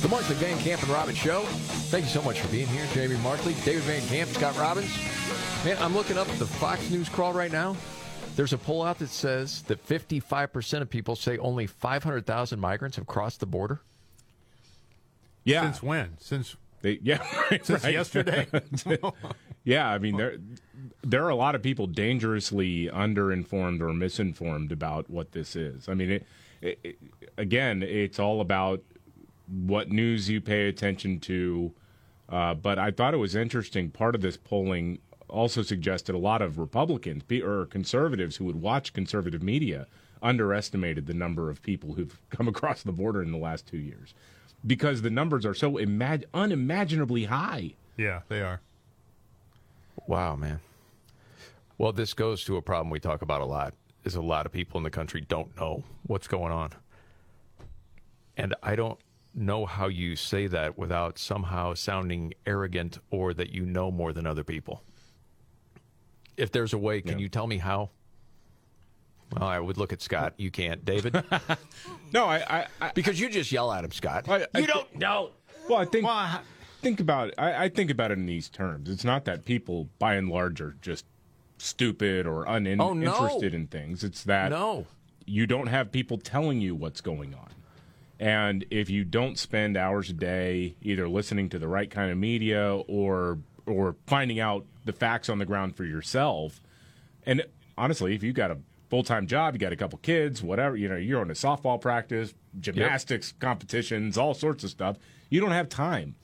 The Markley, Van Camp, and Robbins Show. Thank you so much for being here, Jamie Markley, David Van Camp, Scott Robbins. Man, I'm looking up the Fox News crawl right now. There's a poll out that says that fifty-five percent of people say only five hundred thousand migrants have crossed the border. Yeah. Since when? Since they, yeah, right, since right. yesterday. Yeah, I mean there there are a lot of people dangerously underinformed or misinformed about what this is. I mean, it, it, again, it's all about what news you pay attention to. Uh, but I thought it was interesting. Part of this polling also suggested a lot of Republicans or conservatives who would watch conservative media underestimated the number of people who've come across the border in the last two years because the numbers are so imag- unimaginably high. Yeah, they are. Wow, man. Well, this goes to a problem we talk about a lot, is a lot of people in the country don't know what's going on. And I don't know how you say that without somehow sounding arrogant or that you know more than other people. If there's a way, can yeah. you tell me how? Well, I would look at Scott. You can't, David. No, I, I, I because you just yell at him, Scott. I, I, you don't know. Well, I think well, I, think about it. I, I think about it in these terms. It's not that people, by and large, are just stupid or uninterested oh, no. in things. It's that no. you don't have people telling you what's going on, and if you don't spend hours a day either listening to the right kind of media or or finding out the facts on the ground for yourself. And honestly, if you got a full-time job, you got a couple kids, whatever, you know, you're on a softball practice, gymnastics yep. competitions, all sorts of stuff, you don't have time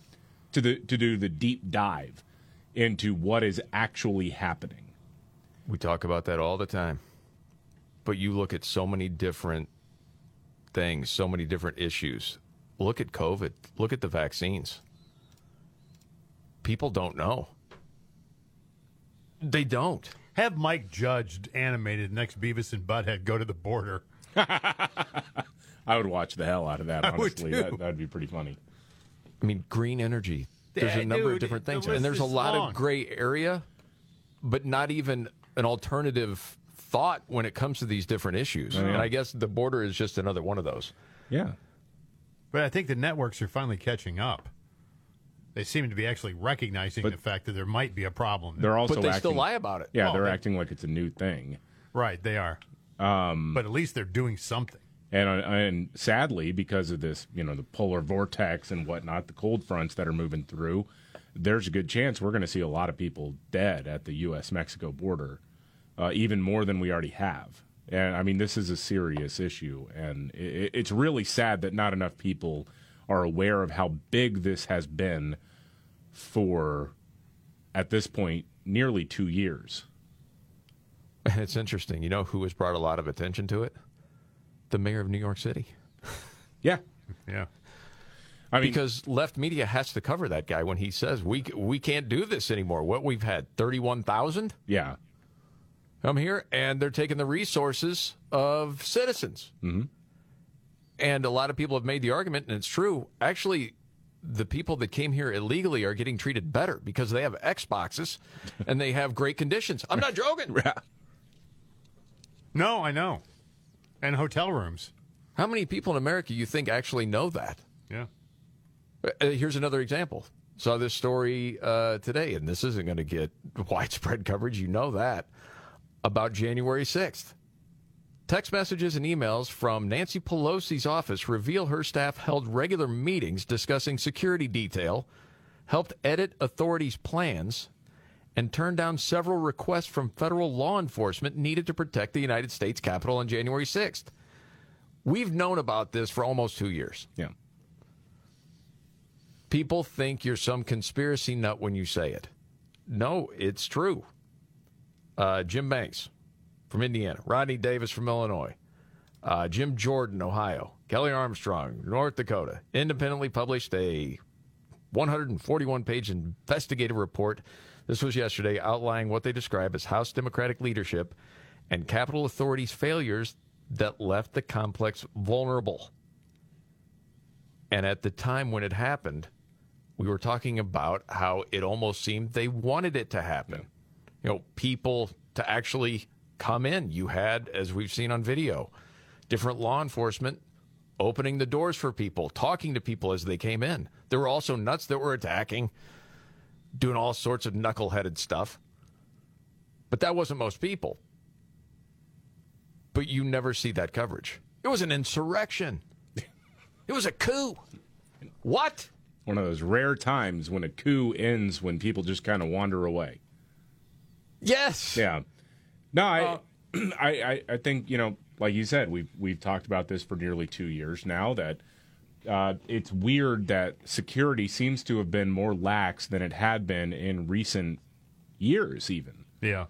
to the to do the deep dive into what is actually happening. We talk about that all the time. But you look at so many different things, so many different issues. Look at COVID. Look at the vaccines. People don't know. They don't. Have Mike Judge animated next Beavis and Butthead go to the border. I would watch the hell out of that, honestly. That would be pretty funny. I mean, green energy. There's a number Dude, of different things. The and there's a lot long. of gray area. but not even an alternative thought when it comes to these different issues. Mm-hmm. And I guess the border is just another one of those. Yeah. But I think the networks are finally catching up. They seem to be actually recognizing but, the fact that there might be a problem. They're also but they acting, still lie about it. Yeah, well, they're they, acting like it's a new thing. Right, they are. Um, but at least they're doing something. And and sadly, because of this, you know, the polar vortex and whatnot, the cold fronts that are moving through, there's a good chance we're going to see a lot of people dead at the U S Mexico border, uh, even more than we already have. And, I mean, this is a serious issue, and it, it's really sad that not enough people are aware of how big this has been for, at this point, nearly two years. It's interesting. You know who has brought a lot of attention to it? The mayor of New York City. Yeah. Yeah. I mean, because left media has to cover that guy when he says, we we can't do this anymore. What, we've had thirty-one thousand? Yeah. Come here, and they're taking the resources of citizens. Mm-hmm. And a lot of people have made the argument, and it's true, actually, the people that came here illegally are getting treated better because they have Xboxes and they have great conditions. I'm not joking. Yeah. No, I know. And hotel rooms. How many people in America you think actually know that? Yeah. Uh, here's another example. Saw this story uh, today, and this isn't going to get widespread coverage. You know that. About January sixth. Text messages and emails from Nancy Pelosi's office reveal her staff held regular meetings discussing security detail, helped edit authorities' plans, and turned down several requests from federal law enforcement needed to protect the United States Capitol on January sixth. We've known about this for almost two years. Yeah. People think you're some conspiracy nut when you say it. No, it's true. Uh, Jim Banks from Indiana. Rodney Davis from Illinois. Uh, Jim Jordan, Ohio. Kelly Armstrong, North Dakota. Independently published a one hundred forty-one page investigative report. This was yesterday, outlining what they describe as House Democratic leadership and Capitol authorities' failures that left the complex vulnerable. And at the time when it happened, we were talking about how it almost seemed they wanted it to happen. You know, people to actually come in. You had, as we've seen on video, different law enforcement opening the doors for people, talking to people as they came in. There were also nuts that were attacking, doing all sorts of knuckleheaded stuff. But that wasn't most people. But you never see that coverage. It was an insurrection. It was a coup. What? One of those rare times when a coup ends when people just kind of wander away. Yes. Yeah. No, I, uh, I, I, I think, you know, like you said, we've, we've talked about this for nearly two years now, that uh, it's weird that security seems to have been more lax than it had been in recent years even. Yeah.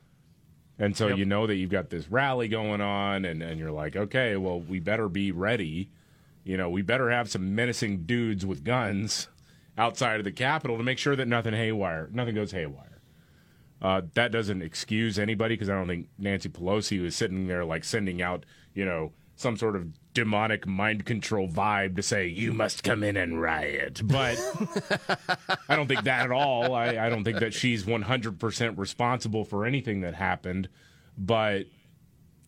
And so yep. You know that you've got this rally going on, and, and you're like, okay, well, we better be ready. You know, we better have some menacing dudes with guns outside of the Capitol to make sure that nothing haywire, nothing goes haywire. Uh, that doesn't excuse anybody, because I don't think Nancy Pelosi was sitting there like sending out, you know, some sort of demonic mind control vibe to say, you must come in and riot. But I don't think that at all. I, I don't think that she's one hundred percent responsible for anything that happened. But,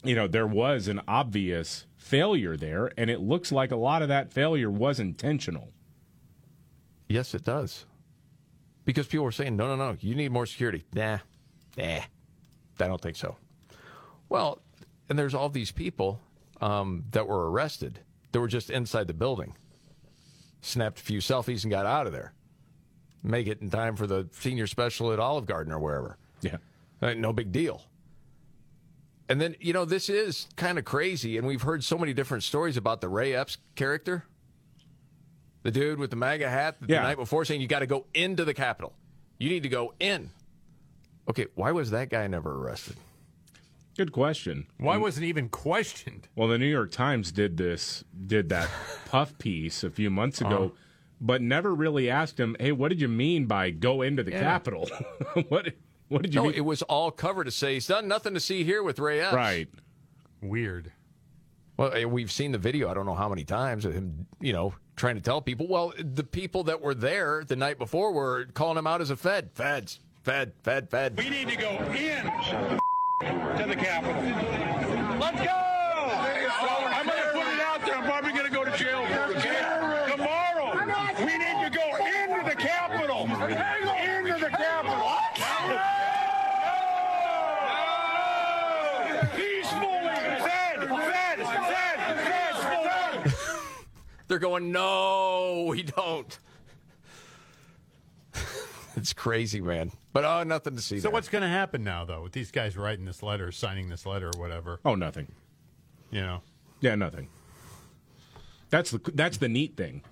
you know, there was an obvious failure there, and it looks like a lot of that failure was intentional. Yes, it does. Because people were saying, no, no, no, you need more security. Nah, nah, I don't think so. Well, and there's all these people um, that were arrested that were just inside the building, snapped a few selfies and got out of there. Make it in time for the senior special at Olive Garden or wherever. Yeah. Like, no big deal. And then, you know, this is kind of crazy, and we've heard so many different stories about the Ray Epps character. The dude with the MAGA hat the yeah. night before saying, you got to go into the Capitol. You need to go in. Okay, why was that guy never arrested? Good question. Why and, wasn't even questioned? Well, the New York Times did this, did that puff piece a few months ago, uh-huh. but never really asked him, hey, what did you mean by go into the yeah. Capitol? what, what did you no, mean? It was all cover to say, it's done nothing to see here with Ray Epps. Right. Weird. Well, we've seen the video I don't know how many times of him, you know, trying to tell people. Well, the people that were there the night before were calling him out as a Fed. Feds. Fed, Fed, Fed. We need to go in to the Capitol. Let's go! I'm going to put it out there. I'm probably going to go to jail for it. Tomorrow, we need to go into the Capitol. Into the Capitol. No! No! Peacefully. Fed, Fed, Fed, Fed, Fed. They're going, no, we don't. It's crazy, man. But, oh, nothing to see there. So what's going to happen now, though, with these guys writing this letter, signing this letter or whatever? Oh, nothing. You know? Yeah, nothing. That's the that's the neat thing.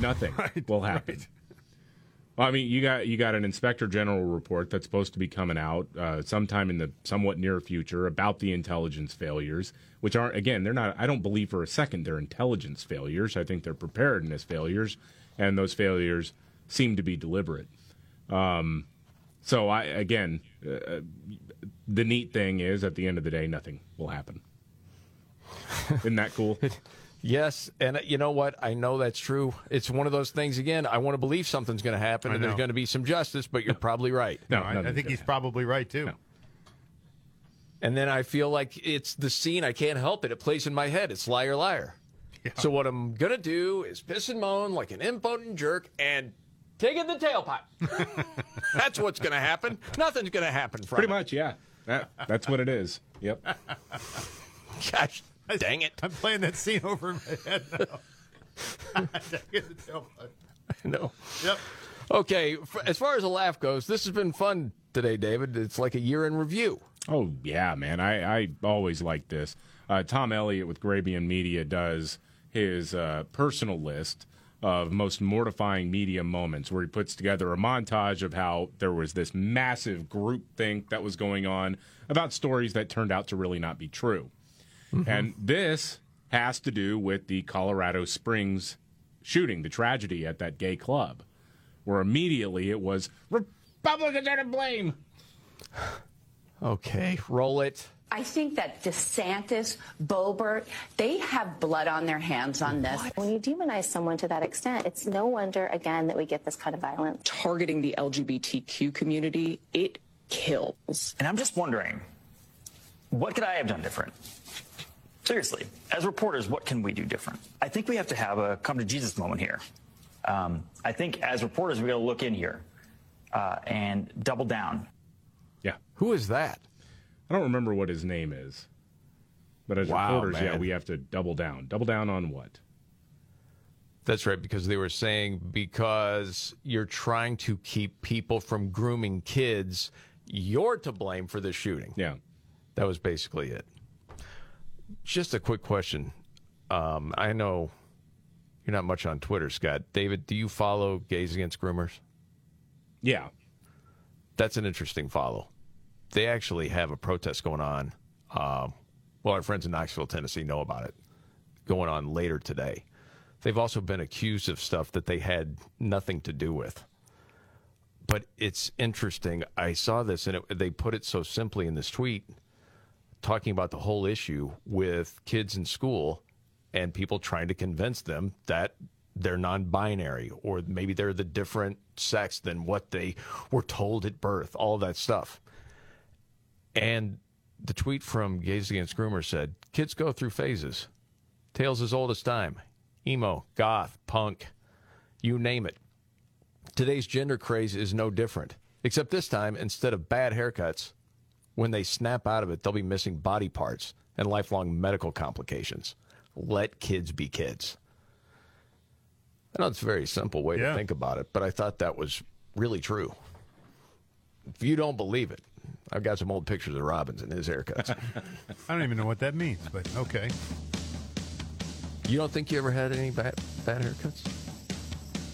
Nothing right, will happen. Right. Well, I mean, you got you got an Inspector General report that's supposed to be coming out uh, sometime in the somewhat near future about the intelligence failures, which aren't, again, they're not, I don't believe for a second they're intelligence failures. I think they're preparedness failures, and those failures seem to be deliberate. Um, so I, again, uh, the neat thing is at the end of the day, nothing will happen. Isn't that cool? Yes. And you know what? I know that's true. It's one of those things, again, I want to believe something's going to happen and there's going to be some justice, but you're probably right. No, I, I think he's happen. probably right too. No. And then I feel like it's the scene. I can't help it. It plays in my head. It's liar, liar. Yeah. So what I'm going to do is piss and moan like an impotent jerk and take it in the tailpipe. That's what's going to happen. Nothing's going to happen from Pretty it. much, yeah. That, that's what it is. Yep. Gosh, dang it. I'm playing that scene over in my head now. Take it in the tailpipe. I know. Yep. Okay, as far as a laugh goes, this has been fun today, David. It's like a year in review. Oh, yeah, man. I, I always like this. Uh, Tom Elliott with Grabien Media does his uh, personal list of most mortifying media moments, where he puts together a montage of how there was this massive groupthink that was going on about stories that turned out to really not be true. Mm-hmm. And this has to do with the Colorado Springs shooting, the tragedy at that gay club, where immediately it was, Republicans are to blame. Okay, roll it. I think that DeSantis, Boebert, they have blood on their hands on this. What? When you demonize someone to that extent, it's no wonder, again, that we get this kind of violence. Targeting the L G B T Q community, it kills. And I'm just wondering, what could I have done different? Seriously, as reporters, what can we do different? I think we have to have a come-to-Jesus moment here. Um, I think as reporters, we got to look in here uh, and double down. Yeah. Who is that? I don't remember what his name is. But as wow, reporters, man. yeah, we have to double down. Double down on what? That's right, because they were saying because you're trying to keep people from grooming kids, you're to blame for the shooting. Yeah. That was basically it. Just a quick question. Um, I know you're not much on Twitter, Scott. David, do you follow Gays Against Groomers? Yeah. That's an interesting follow. They actually have a protest going on. Um, well, our friends in Knoxville, Tennessee know about it, going on later today. They've also been accused of stuff that they had nothing to do with. But it's interesting. I saw this, and it, they put it so simply in this tweet, talking about the whole issue with kids in school and people trying to convince them that they're non-binary or maybe they're the different sex than what they were told at birth, all that stuff. And the tweet from Gays Against Groomers said, kids go through phases. Tales as old as time. Emo, goth, punk, you name it. Today's gender craze is no different. Except this time, instead of bad haircuts, when they snap out of it, they'll be missing body parts and lifelong medical complications. Let kids be kids. I know it's a very simple way yeah. to think about it, but I thought that was really true. If you don't believe it, I've got some old pictures of Robbins and his haircuts. I don't even know what that means, but okay. You don't think you ever had any bad, bad haircuts?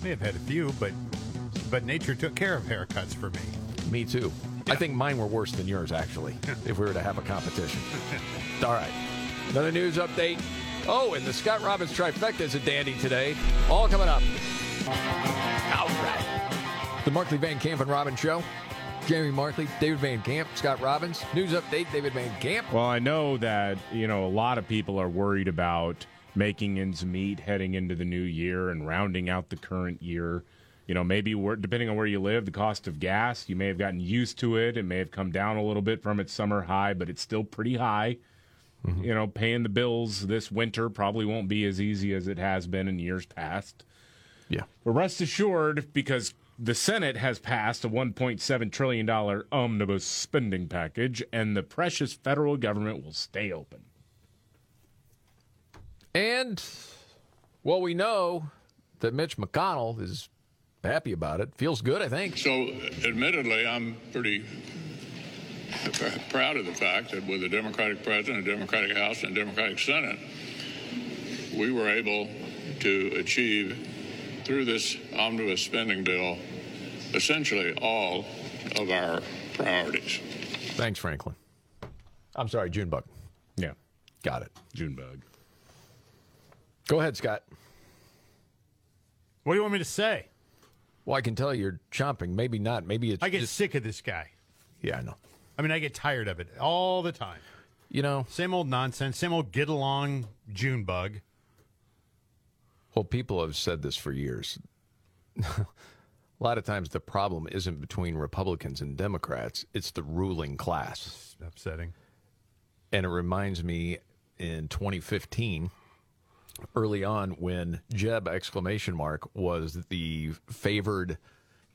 I may have had a few, but but nature took care of haircuts for me. Me too. Yeah. I think mine were worse than yours, actually, if we were to have a competition. All right. Another news update. Oh, and the Scott Robbins trifecta is a dandy today. All coming up. All right. The Markley, Van Camp, and Robbins Show. Jamie Markley, David Van Camp, Scott Robbins. News update, David Van Camp. Well, I know that, you know, a lot of people are worried about making ends meet heading into the new year and rounding out the current year. you know, maybe we're, depending on where you live, the cost of gas, you may have gotten used to it. It may have come down a little bit from its summer high, but it's still pretty high. Mm-hmm. You know, paying the bills this winter probably won't be as easy as it has been in years past. Yeah. But rest assured, because the Senate has passed a one point seven trillion dollars omnibus spending package, and the precious federal government will stay open. And, well, we know that Mitch McConnell is happy about it. Feels good, I think. So, admittedly, I'm pretty proud of the fact that with a Democratic president, a Democratic House, and a Democratic Senate, we were able to achieve, through this omnibus spending bill, essentially all of our priorities. Thanks, Franklin. I'm sorry, Junebug. Yeah. Got it. Junebug. Go ahead, Scott. What do you want me to say? Well, I can tell you're chomping. Maybe not. Maybe it's I get just... sick of this guy. Yeah, I know. I mean, I get tired of it all the time. You know. Same old nonsense. Same old get-along Junebug. Well, people have said this for years. A lot of times the problem isn't between Republicans and Democrats. It's the ruling class. It's upsetting. And it reminds me in twenty fifteen... early on, when Jeb exclamation mark was the favored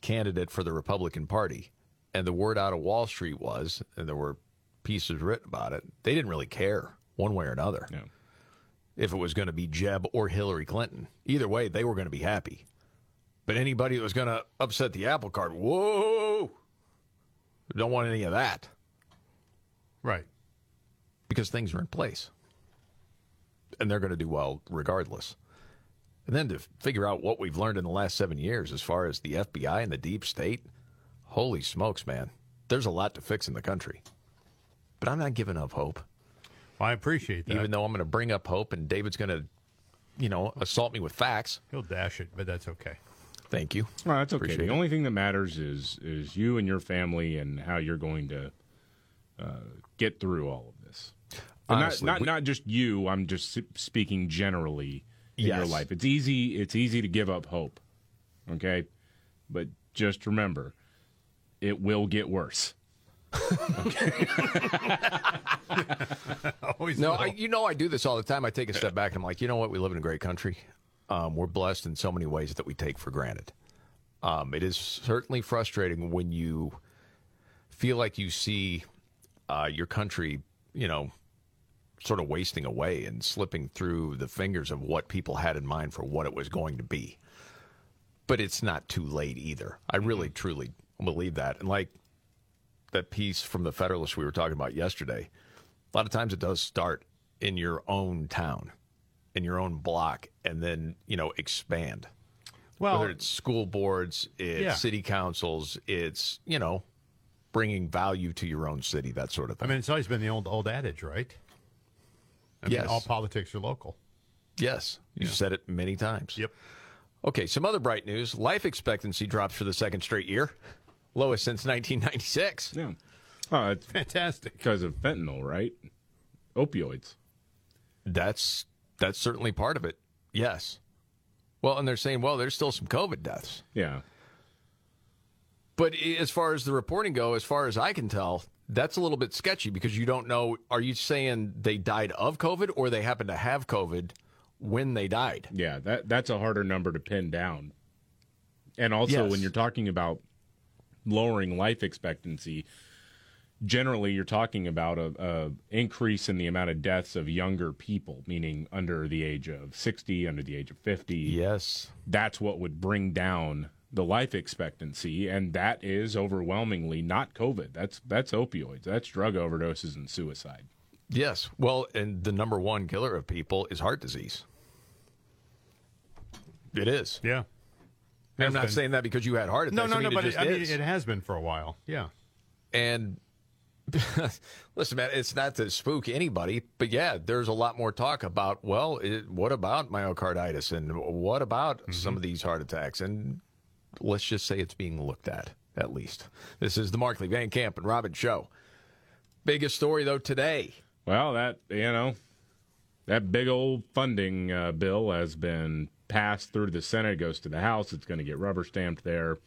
candidate for the Republican Party, and the word out of Wall Street was, and there were pieces written about it, they didn't really care one way or another. Yeah. If it was going to be Jeb or Hillary Clinton. Either way, they were going to be happy. But anybody that was going to upset the apple cart, whoa, don't want any of that. Right. Because things are in place. And they're going to do well regardless. And then to figure out what we've learned in the last seven years as far as the F B I and the deep state, holy smokes, man. There's a lot to fix in the country. But I'm not giving up hope. Well, I appreciate that. Even though I'm going to bring up hope and David's going to, you know, assault me with facts. He'll dash it, but that's okay. Thank you. Well, that's okay. Appreciate the it. Only thing that matters is is you and your family and how you're going to uh, get through all of this. Honestly, not not, we, not just you. I'm just speaking generally in yes. your life. It's easy. It's easy to give up hope. Okay, but just remember, it will get worse. Okay. Always no, I, you know I do this all the time. I take a step back. And I'm like, you know what? We live in a great country. Um, we're blessed in so many ways that we take for granted. Um, it is certainly frustrating when you feel like you see uh, your country, you know, sort of wasting away and slipping through the fingers of what people had in mind for what it was going to be. But it's not too late either. I really, truly believe that. And like that piece from the Federalist we were talking about yesterday, a lot of times it does start in your own town, in your own block, and then, you know, expand. Well, whether it's school boards, it's yeah. city councils, it's, you know, bringing value to your own city, that sort of thing. I mean, it's always been the old old adage, right? I mean, yes. All politics are local. Yes. You've yeah. said it many times. Yep. Okay, some other bright news. Life expectancy drops for the second straight year. Lowest since nineteen ninety-six. Yeah. Oh, it's fantastic. Because of fentanyl, right? Opioids. That's that's certainly part of it. Yes. Well, and they're saying, well, there's still some COVID deaths. Yeah. But as far as the reporting go, as far as I can tell, that's a little bit sketchy because you don't know, are you saying they died of COVID or they happened to have COVID when they died? Yeah, that that's a harder number to pin down. And also yes. when you're talking about lowering life expectancy, generally you're talking about a, a increase in the amount of deaths of younger people, meaning under the age of sixty, under the age of fifty. Yes. That's what would bring down the life expectancy, and that is overwhelmingly not COVID. That's that's opioids. That's drug overdoses and suicide. Yes. Well, and the number one killer of people is heart disease. It is. Yeah. And I'm not been. saying that because you had heart attacks. No, no, no, but it, I mean, it has been for a while. Yeah. And listen, man, it's not to spook anybody, but yeah, there's a lot more talk about, well, it, what about myocarditis and what about mm-hmm. some of these heart attacks? And let's just say it's being looked at, at least. This is the Markley, Van Camp, and Robbins Show. Biggest story, though, today. Well, that, you know, that big old funding uh, bill has been passed through the Senate, goes to the House. It's going to get rubber stamped there.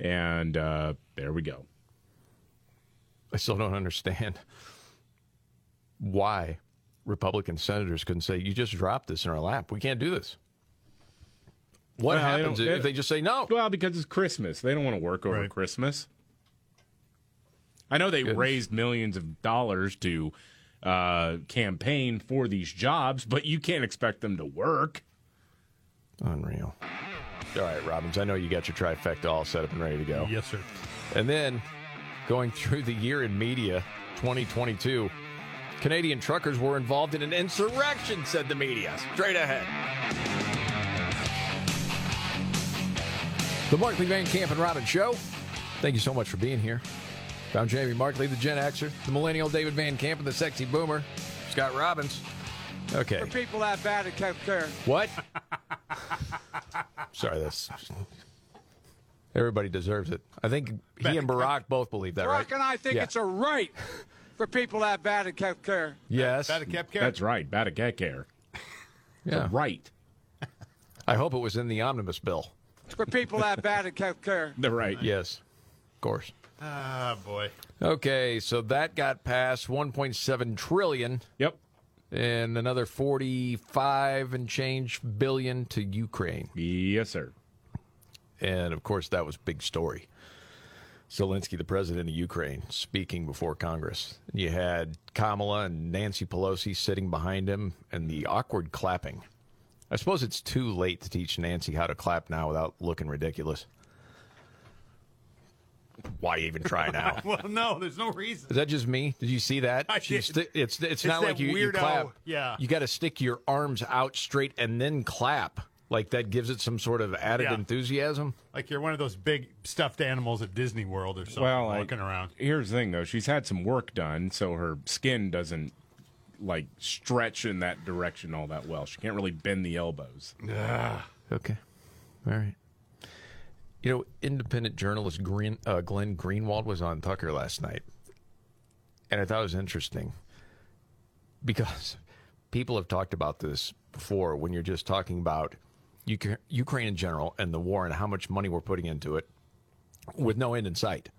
And uh, there we go. I still don't understand why Republican senators couldn't say, you just dropped this in our lap. We can't do this. What well, happens they if they just say no? Well, because it's Christmas. They don't want to work over right. Christmas. I know they Goodness. raised millions of dollars to uh, campaign for these jobs, but you can't expect them to work. Unreal. All right, Robbins, I know you got your trifecta all set up and ready to go. Yes, sir. And then going through the year in media, twenty twenty-two, Canadian truckers were involved in an insurrection, said the media. Straight ahead. The Markley, Van Camp, and Robbins Show. Thank you so much for being here. I'm Jamie Markley, the Gen Xer, the millennial David Van Camp, and the sexy boomer, Scott Robbins. Okay. For people that bad, it kept there. What? Sorry, that's... Everybody deserves it. I think he and Barack both believe that, Barack right? Barack and I think yeah. it's a right for people that bad, it kept care. Yes. Bad, it kept care. That's right. Bad, it kept care. Yeah. Right. I hope it was in the omnibus bill. For people that bad, it can't care. They're right. Yes. Of course. Ah, boy. Okay, so that got passed, one point seven trillion dollars. Yep. And another forty-five and change billion to Ukraine. Yes, sir. And, of course, that was big story. Zelensky, the president of Ukraine, speaking before Congress. You had Kamala and Nancy Pelosi sitting behind him and the awkward clapping. I suppose it's too late to teach Nancy how to clap now without looking ridiculous. Why even try now? Well, no, there's no reason. Is that just me? Did you see that? I did. Sti- it's, it's it's not like you, you clap. Yeah. You got to stick your arms out straight and then clap. Like that gives it some sort of added yeah. enthusiasm. Like you're one of those big stuffed animals at Disney World or something well, walking like, around. Here's the thing, though. She's had some work done, so her skin doesn't like stretch in that direction all that well. She can't really bend the elbows. Ugh. Okay. All right. You know, independent journalist Green, uh, Glenn Greenwald was on Tucker last night, and I thought it was interesting because people have talked about this before when you're just talking about UK- Ukraine in general and the war and how much money we're putting into it with no end in sight.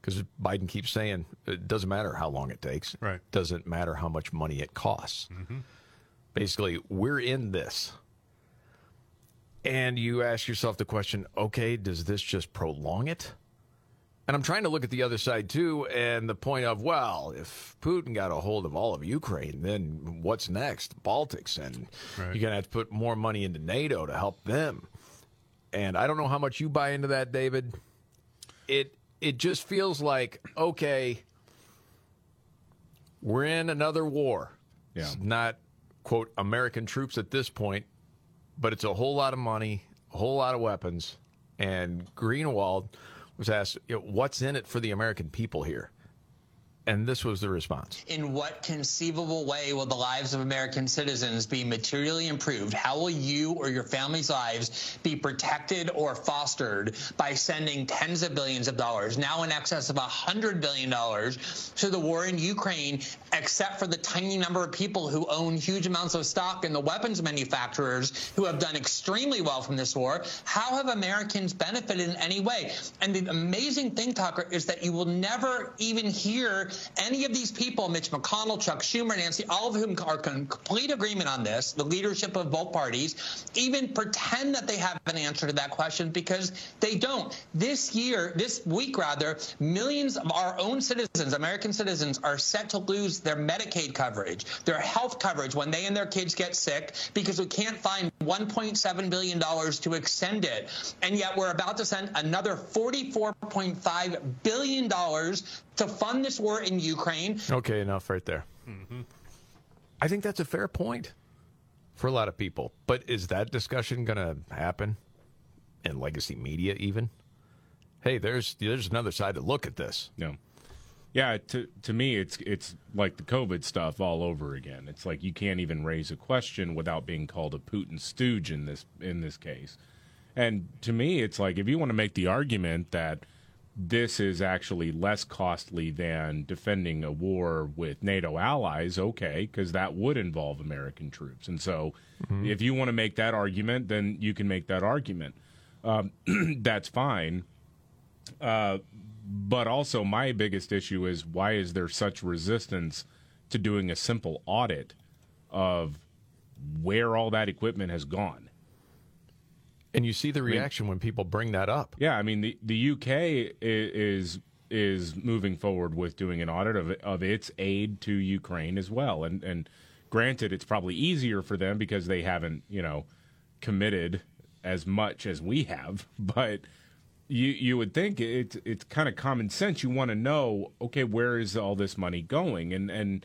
Because Biden keeps saying it doesn't matter how long it takes. Right. Doesn't matter how much money it costs. Mm-hmm. Basically, we're in this. And you ask yourself the question, okay, does this just prolong it? And I'm trying to look at the other side, too, and the point of, well, if Putin got a hold of all of Ukraine, then what's next? Baltics. And right. you're going to have to put more money into NATO to help them. And I don't know how much you buy into that, David. It It just feels like, okay, we're in another war. Yeah. It's not, quote, American troops at this point, but it's a whole lot of money, a whole lot of weapons. And Greenwald was asked, you know, what's in it for the American people here? And this was the response. In what conceivable way will the lives of American citizens be materially improved? How will you or your family's lives be protected or fostered by sending tens of billions of dollars, now in excess of one hundred billion dollars, to the war in Ukraine, except for the tiny number of people who own huge amounts of stock in the weapons manufacturers who have done extremely well from this war? How have Americans benefited in any way? And the amazing thing, Tucker, is that you will never even hear any of these people, Mitch McConnell, Chuck Schumer, Nancy, all of whom are in complete agreement on this, the leadership of both parties, even pretend that they have an answer to that question because they don't. This year, this week rather, millions of our own citizens, American citizens, are set to lose their Medicaid coverage, their health coverage when they and their kids get sick because we can't find one point seven billion dollars to extend it. And yet we're about to send another forty-four point five billion dollars to fund this war in Ukraine. Okay, enough right there. Mm-hmm. I think that's a fair point for a lot of people. But is that discussion going to happen in legacy media even? Hey, there's there's another side to look at this. Yeah, yeah. To to me, it's it's like the COVID stuff all over again. It's like you can't even raise a question without being called a Putin stooge in this in this case. And to me, it's like if you want to make the argument that this is actually less costly than defending a war with NATO allies, okay, because that would involve American troops. And so mm-hmm. if you want to make that argument, then you can make that argument. Um, that's fine. Uh, but also my biggest issue is, why is there such resistance to doing a simple audit of where all that equipment has gone? And you see the reaction I mean, when people bring that up. Yeah, I mean, the, the U K is is moving forward with doing an audit of of its aid to Ukraine as well. And and granted, it's probably easier for them because they haven't, you know, committed as much as we have. But you you would think it's it's kind of common sense. You want to know, okay, where is all this money going? And and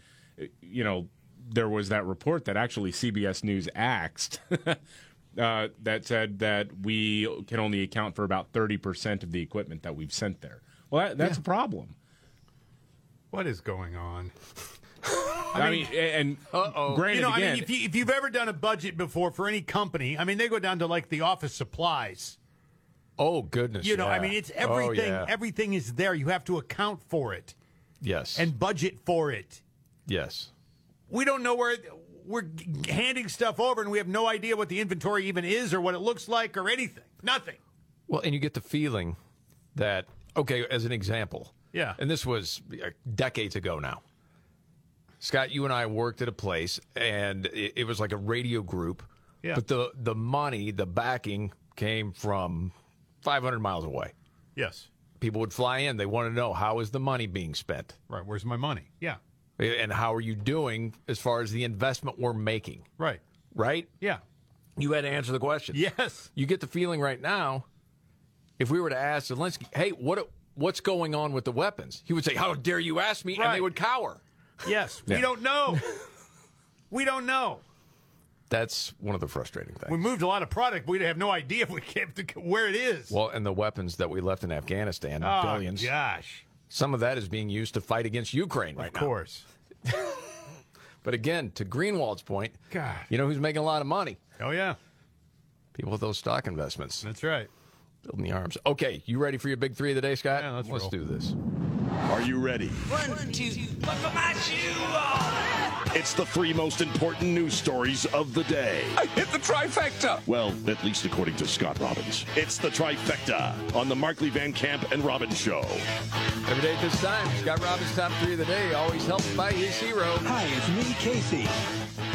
you know, there was that report that actually C B S News axed. Uh, that said that we can only account for about thirty percent of the equipment that we've sent there. Well, that, that's yeah. a problem. What is going on? I mean, I mean and uh-oh. granted, you know, again, I mean, if, you, if you've ever done a budget before for any company, I mean, they go down to like the office supplies. Oh, goodness. You know, yeah. I mean, it's everything. Oh, yeah. Everything is there. You have to account for it. Yes. And budget for it. Yes. We don't know where... We're handing stuff over, and we have no idea what the inventory even is or what it looks like or anything. Nothing. Well, and you get the feeling that, okay, as an example. Yeah. And this was decades ago now. Scott, you and I worked at a place, and it, it was like a radio group. Yeah. But the, the money, the backing came from five hundred miles away. Yes. People would fly in. They want to know, how is the money being spent? Right. Where's my money? Yeah. And how are you doing as far as the investment we're making? Right. Right? Yeah. You had to answer the question. Yes. You get the feeling right now, if we were to ask Zelensky, hey, what what's going on with the weapons? He would say, how dare you ask me? Right. And they would cower. Yes. Yeah. We don't know. We don't know. That's one of the frustrating things. We moved a lot of product, but we'd have no idea if we kept the, where it is. Well, and the weapons that we left in Afghanistan, oh, billions. Oh, gosh. Some of that is being used to fight against Ukraine right now. Of course. But again, to Greenwald's point, God, you know who's making a lot of money? Oh, yeah. People with those stock investments. That's right. Building the arms. Okay, you ready for your big three of the day, Scott? Yeah, let's let's do this. Are you ready? One, One two, look for my shoe off. It's the three most important news stories of the day. I hit the trifecta. Well, at least according to Scott Robbins. It's the trifecta on the Markley, Van Camp, and Robbins show. Every day at this time, Scott Robbins' top three of the day, always helped by his hero. Hi, it's me, Casey.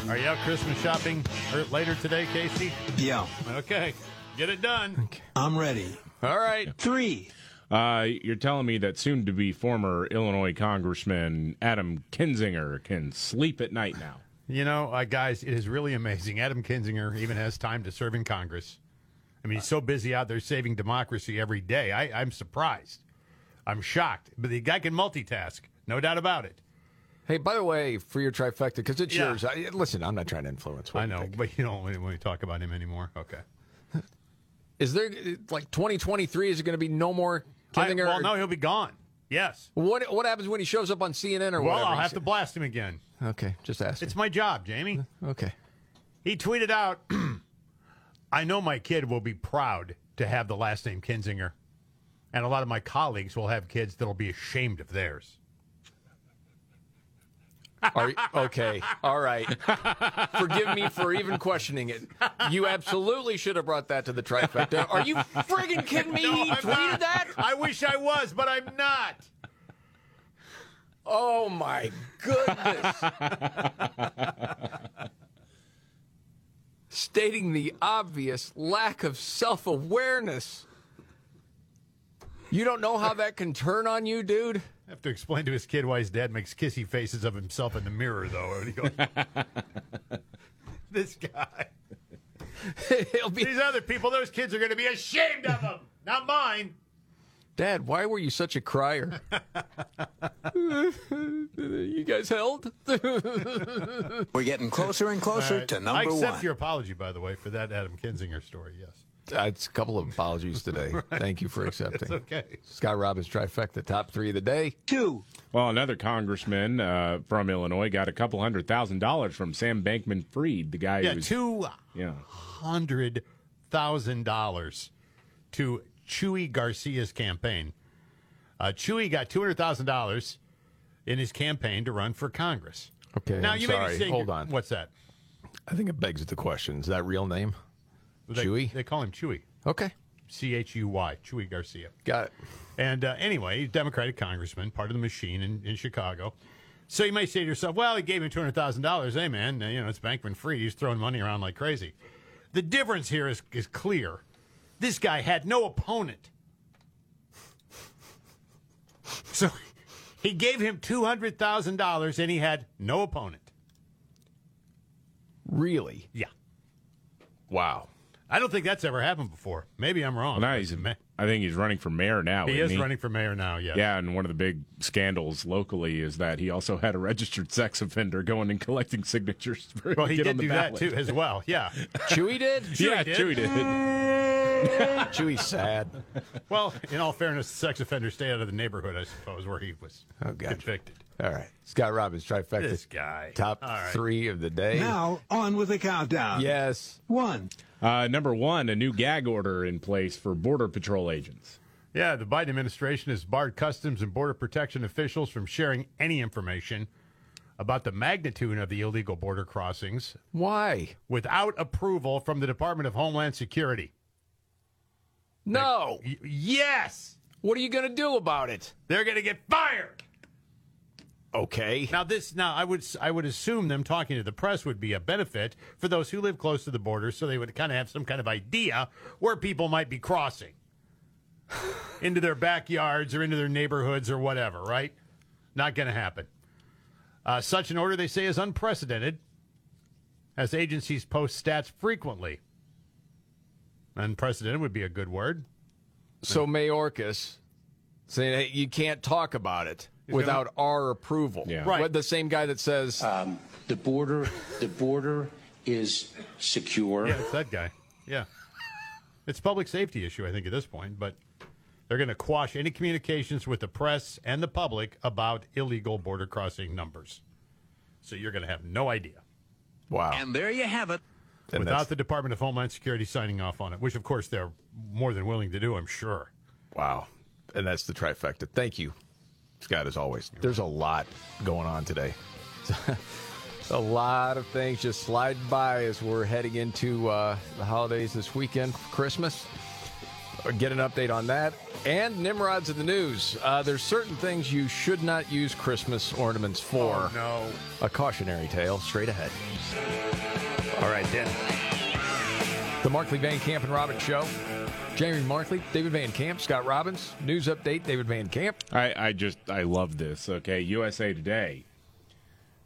Are you out Christmas shopping later today, Casey? Yeah. Okay, get it done. Okay. I'm ready. All right. Three. Uh, you're telling me that soon-to-be former Illinois Congressman Adam Kinzinger can sleep at night now. You know, uh, guys, it is really amazing. Adam Kinzinger even has time to serve in Congress. I mean, he's so busy out there saving democracy every day. I, I'm surprised. I'm shocked. But the guy can multitask, no doubt about it. Hey, by the way, for your trifecta, because it's yeah. yours. I, listen, I'm not trying to influence what I know, you think. But you don't want to talk about him anymore. Okay. Is there, like, twenty twenty-three, is it going to be no more... I, well, no, he'll be gone. Yes. What What happens when he shows up on C N N or well, whatever? Well, I'll have to blast him again. Okay, just ask. It's him. My job, Jamie. Okay. He tweeted out, I know my kid will be proud to have the last name Kinzinger, and a lot of my colleagues will have kids that will be ashamed of theirs. Are, okay, all right. Forgive me for even questioning it. You absolutely should have brought that to the trifecta. Are you friggin' kidding me? No, he I'm tweeted not. That? I wish I was, but I'm not. Oh, my goodness. Stating the obvious lack of self-awareness. You don't know how that can turn on you, dude? I have to explain to his kid why his dad makes kissy faces of himself in the mirror, though. This guy. He'll be... These other people, those kids are going to be ashamed of them. Not mine. Dad, why were you such a crier? You guys held? We're getting closer and closer right. to number one. I accept one. Your apology, by the way, for that Adam Kinzinger story, yes. It's a couple of apologies today. Right. Thank you for accepting. It's okay. Scott Robbins trifecta, top three of the day. Two. Well, another congressman uh, from Illinois got a couple hundred thousand dollars from Sam Bankman-Fried, the guy yeah, who's... Two yeah, two hundred thousand dollars to Chuy Garcia's campaign. Uh, Chewy got two hundred thousand dollars in his campaign to run for Congress. Okay, now I'm you sorry. May be saying, hold on. What's that? I think it begs the question. Is that real name? They, Chewy? They call him Chewy. Okay. C H U Y, Chewy Garcia. Got it. And uh, anyway, he's a Democratic congressman, part of the machine in, in Chicago. So you may say to yourself, well, he gave him two hundred thousand dollars. Hey, man, you know, it's Bankman-Fried. He's throwing money around like crazy. The difference here is, is clear. This guy had no opponent. So he gave him two hundred thousand dollars, and he had no opponent. Really? Yeah. Wow. I don't think that's ever happened before. Maybe I'm wrong. Well, now he's, I think he's running for mayor now. He is he? running for mayor now, yes. Yeah, and one of the big scandals locally is that he also had a registered sex offender going and collecting signatures. For well, he did on the do ballot. that, too, as well, yeah. Chewy did? Chewy yeah, did. Chewy did. Chewy's sad. Well, in all fairness, the sex offenders stay out of the neighborhood, I suppose, where he was oh, gotcha. convicted. All right. Scott Robbins, trifecta. This guy. Top right. three of the day. Now, on with the countdown. Yes. One. Uh, number one, a new gag order in place for Border Patrol agents. Yeah, the Biden administration has barred Customs and Border Protection officials from sharing any information about the magnitude of the illegal border crossings. Why? Without approval from the Department of Homeland Security. No. They're, yes. What are you going to do about it? They're going to get fired. Okay. Now this now I would I would assume them talking to the press would be a benefit for those who live close to the border, so they would kind of have some kind of idea where people might be crossing into their backyards or into their neighborhoods or whatever, right? Not going to happen. Uh, such an order, they say, is unprecedented, as agencies post stats frequently. Unprecedented would be a good word. So Mayorkas saying, hey, you can't talk about it. Without our approval. Yeah. Right. The same guy that says... Um, the border the border is secure. Yeah, it's that guy. Yeah. It's a public safety issue, I think, at this point. But they're going to quash any communications with the press and the public about illegal border crossing numbers. So you're going to have no idea. Wow. And there you have it. And without that's... the Department of Homeland Security signing off on it, which, of course, they're more than willing to do, I'm sure. Wow. And that's the trifecta. Thank you, Scott, as always. There's a lot going on today. A lot of things just slide by as we're heading into uh, the holidays this weekend, Christmas. Get an update on that. And Nimrod's in the news. Uh, there's certain things you should not use Christmas ornaments for. Oh, no. A cautionary tale straight ahead. All right, then. The Markley, Van Camp, and Robbins Show. Jamie Markley, David Van Camp, Scott Robbins, news update, David Van Camp. I, I just, I love this, okay? U S A Today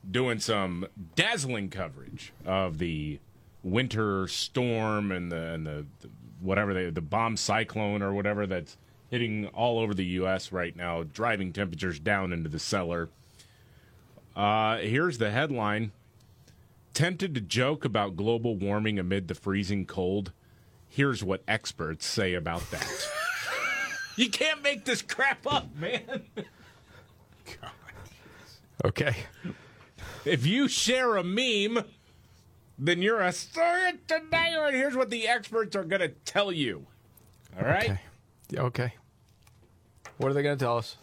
doing some dazzling coverage of the winter storm and the, and the, the whatever, they, the bomb cyclone or whatever that's hitting all over the U S right now, driving temperatures down into the cellar. Uh, here's the headline. Tempted to joke about global warming amid the freezing cold. Here's what experts say about that. You can't make this crap up, man. God. Okay. If you share a meme, then you're a scientist today, and here's what the experts are going to tell you. All right? Okay. okay. What are they going to tell us?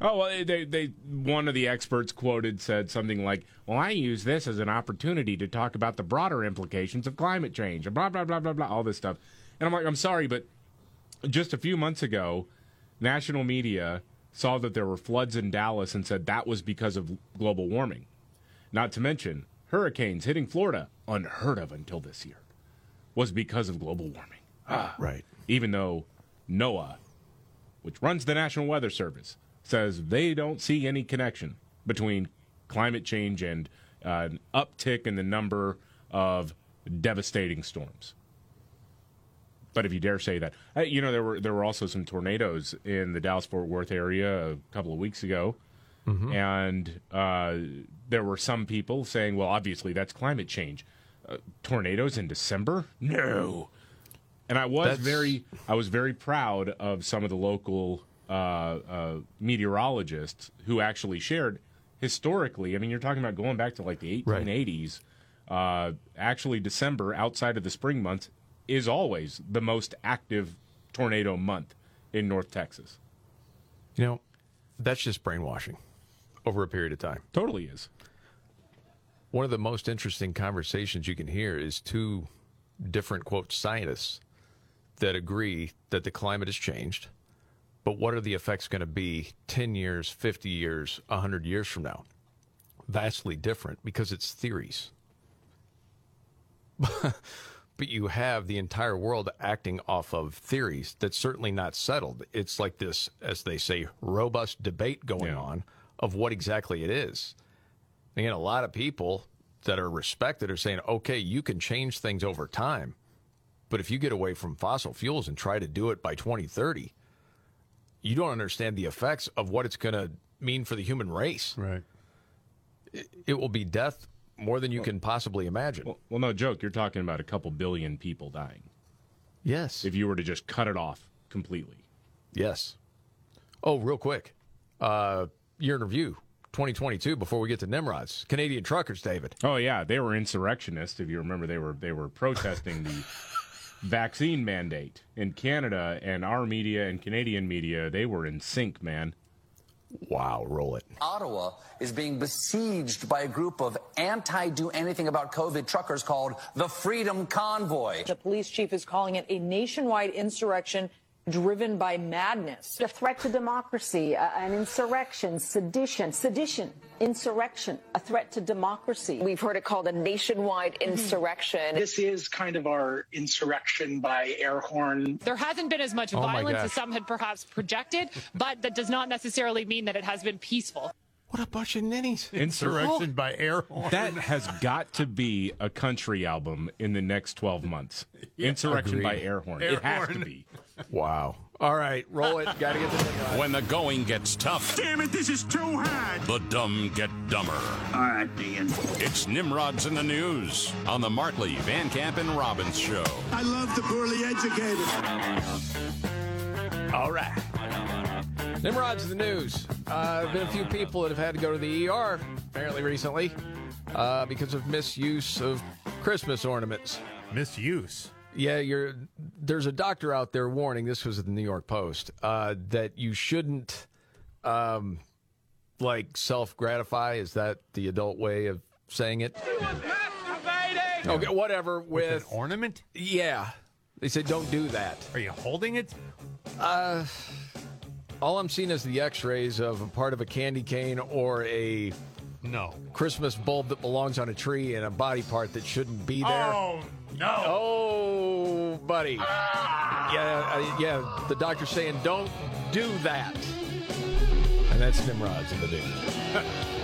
Oh, well, they, they, one of the experts quoted said something like, well, I use this as an opportunity to talk about the broader implications of climate change, and blah, blah, blah, blah, blah, all this stuff. And I'm like, I'm sorry, but just a few months ago, national media saw that there were floods in Dallas and said that was because of global warming. Not to mention, hurricanes hitting Florida, unheard of until this year, was because of global warming. Ah, right. Even though NOAA, which runs the National Weather Service, says they don't see any connection between climate change and uh, an uptick in the number of devastating storms. But if you dare say that, uh, you know, there were there were also some tornadoes in the Dallas-Fort Worth area a couple of weeks ago. Mm-hmm. And uh, there were some people saying, well, obviously that's climate change. Uh, tornadoes in December? No. And I was that's... very I was very proud of some of the local Uh, uh, meteorologists who actually shared historically. I mean, you're talking about going back to like the eighteen eighties. Right. Uh, actually, December outside of the spring months is always the most active tornado month in North Texas. You know, that's just brainwashing over a period of time. Totally is. One of the most interesting conversations you can hear is two different, quote, scientists that agree that the climate has changed. But what are the effects going to be ten years, fifty years, one hundred years from now? Vastly different because it's theories. But you have the entire world acting off of theories that's certainly not settled. It's like this, as they say, robust debate going yeah. on of what exactly it is. And again, a lot of people that are respected are saying, okay, you can change things over time. But if you get away from fossil fuels and try to do it by twenty thirty, you don't understand the effects of what it's going to mean for the human race. Right. It, it will be death more than you well, can possibly imagine. Well, well, no joke. You're talking about a couple billion people dying. Yes. If you were to just cut it off completely. Yes. Oh, real quick. Uh, year in review, twenty twenty-two, before we get to Nimrod's. Canadian truckers, David. Oh, yeah. They were insurrectionists. If you remember, they were they were protesting the vaccine mandate in Canada, and our media and Canadian media, they were in sync, man. Wow, roll it. Ottawa is being besieged by a group of anti-do-anything-about-COVID truckers called the Freedom Convoy. The police chief is calling it a nationwide insurrection driven by madness. A threat to democracy, uh, an insurrection, sedition, sedition, insurrection, a threat to democracy. We've heard it called a nationwide insurrection. This is kind of our insurrection by air horn. There hasn't been as much oh violence as some had perhaps projected, but that does not necessarily mean that it has been peaceful. What a bunch of ninnies. Insurrection oh. by air horn. That has got to be a country album in the next twelve months. Yeah, insurrection agreed. By air horn. Air it has horn. To be. Wow. All right, roll it. Gotta get the thing on. When the going gets tough. Damn it, this is too hard. The dumb get dumber. All right, Ian. It's Nimrod's in the News on the Markley, Van Camp, and Robbins Show. I love the poorly educated. All right. Nimrod's in the news. Uh, there have been a few people that have had to go to the E R, apparently recently, uh, because of misuse of Christmas ornaments. Misuse? Yeah, you're, there's a doctor out there warning, this was at the New York Post, uh, that you shouldn't, um, like, self-gratify. Is that the adult way of saying it? She was masturbating! Okay, whatever. With, with an ornament? Yeah. They said don't do that. Are you holding it? Uh... All I'm seeing is the x-rays of a part of a candy cane or a no Christmas bulb that belongs on a tree and a body part that shouldn't be there. Oh, no. Oh, buddy. Ah. Yeah, yeah. The doctor's saying don't do that. And that's Nimrod's in the news.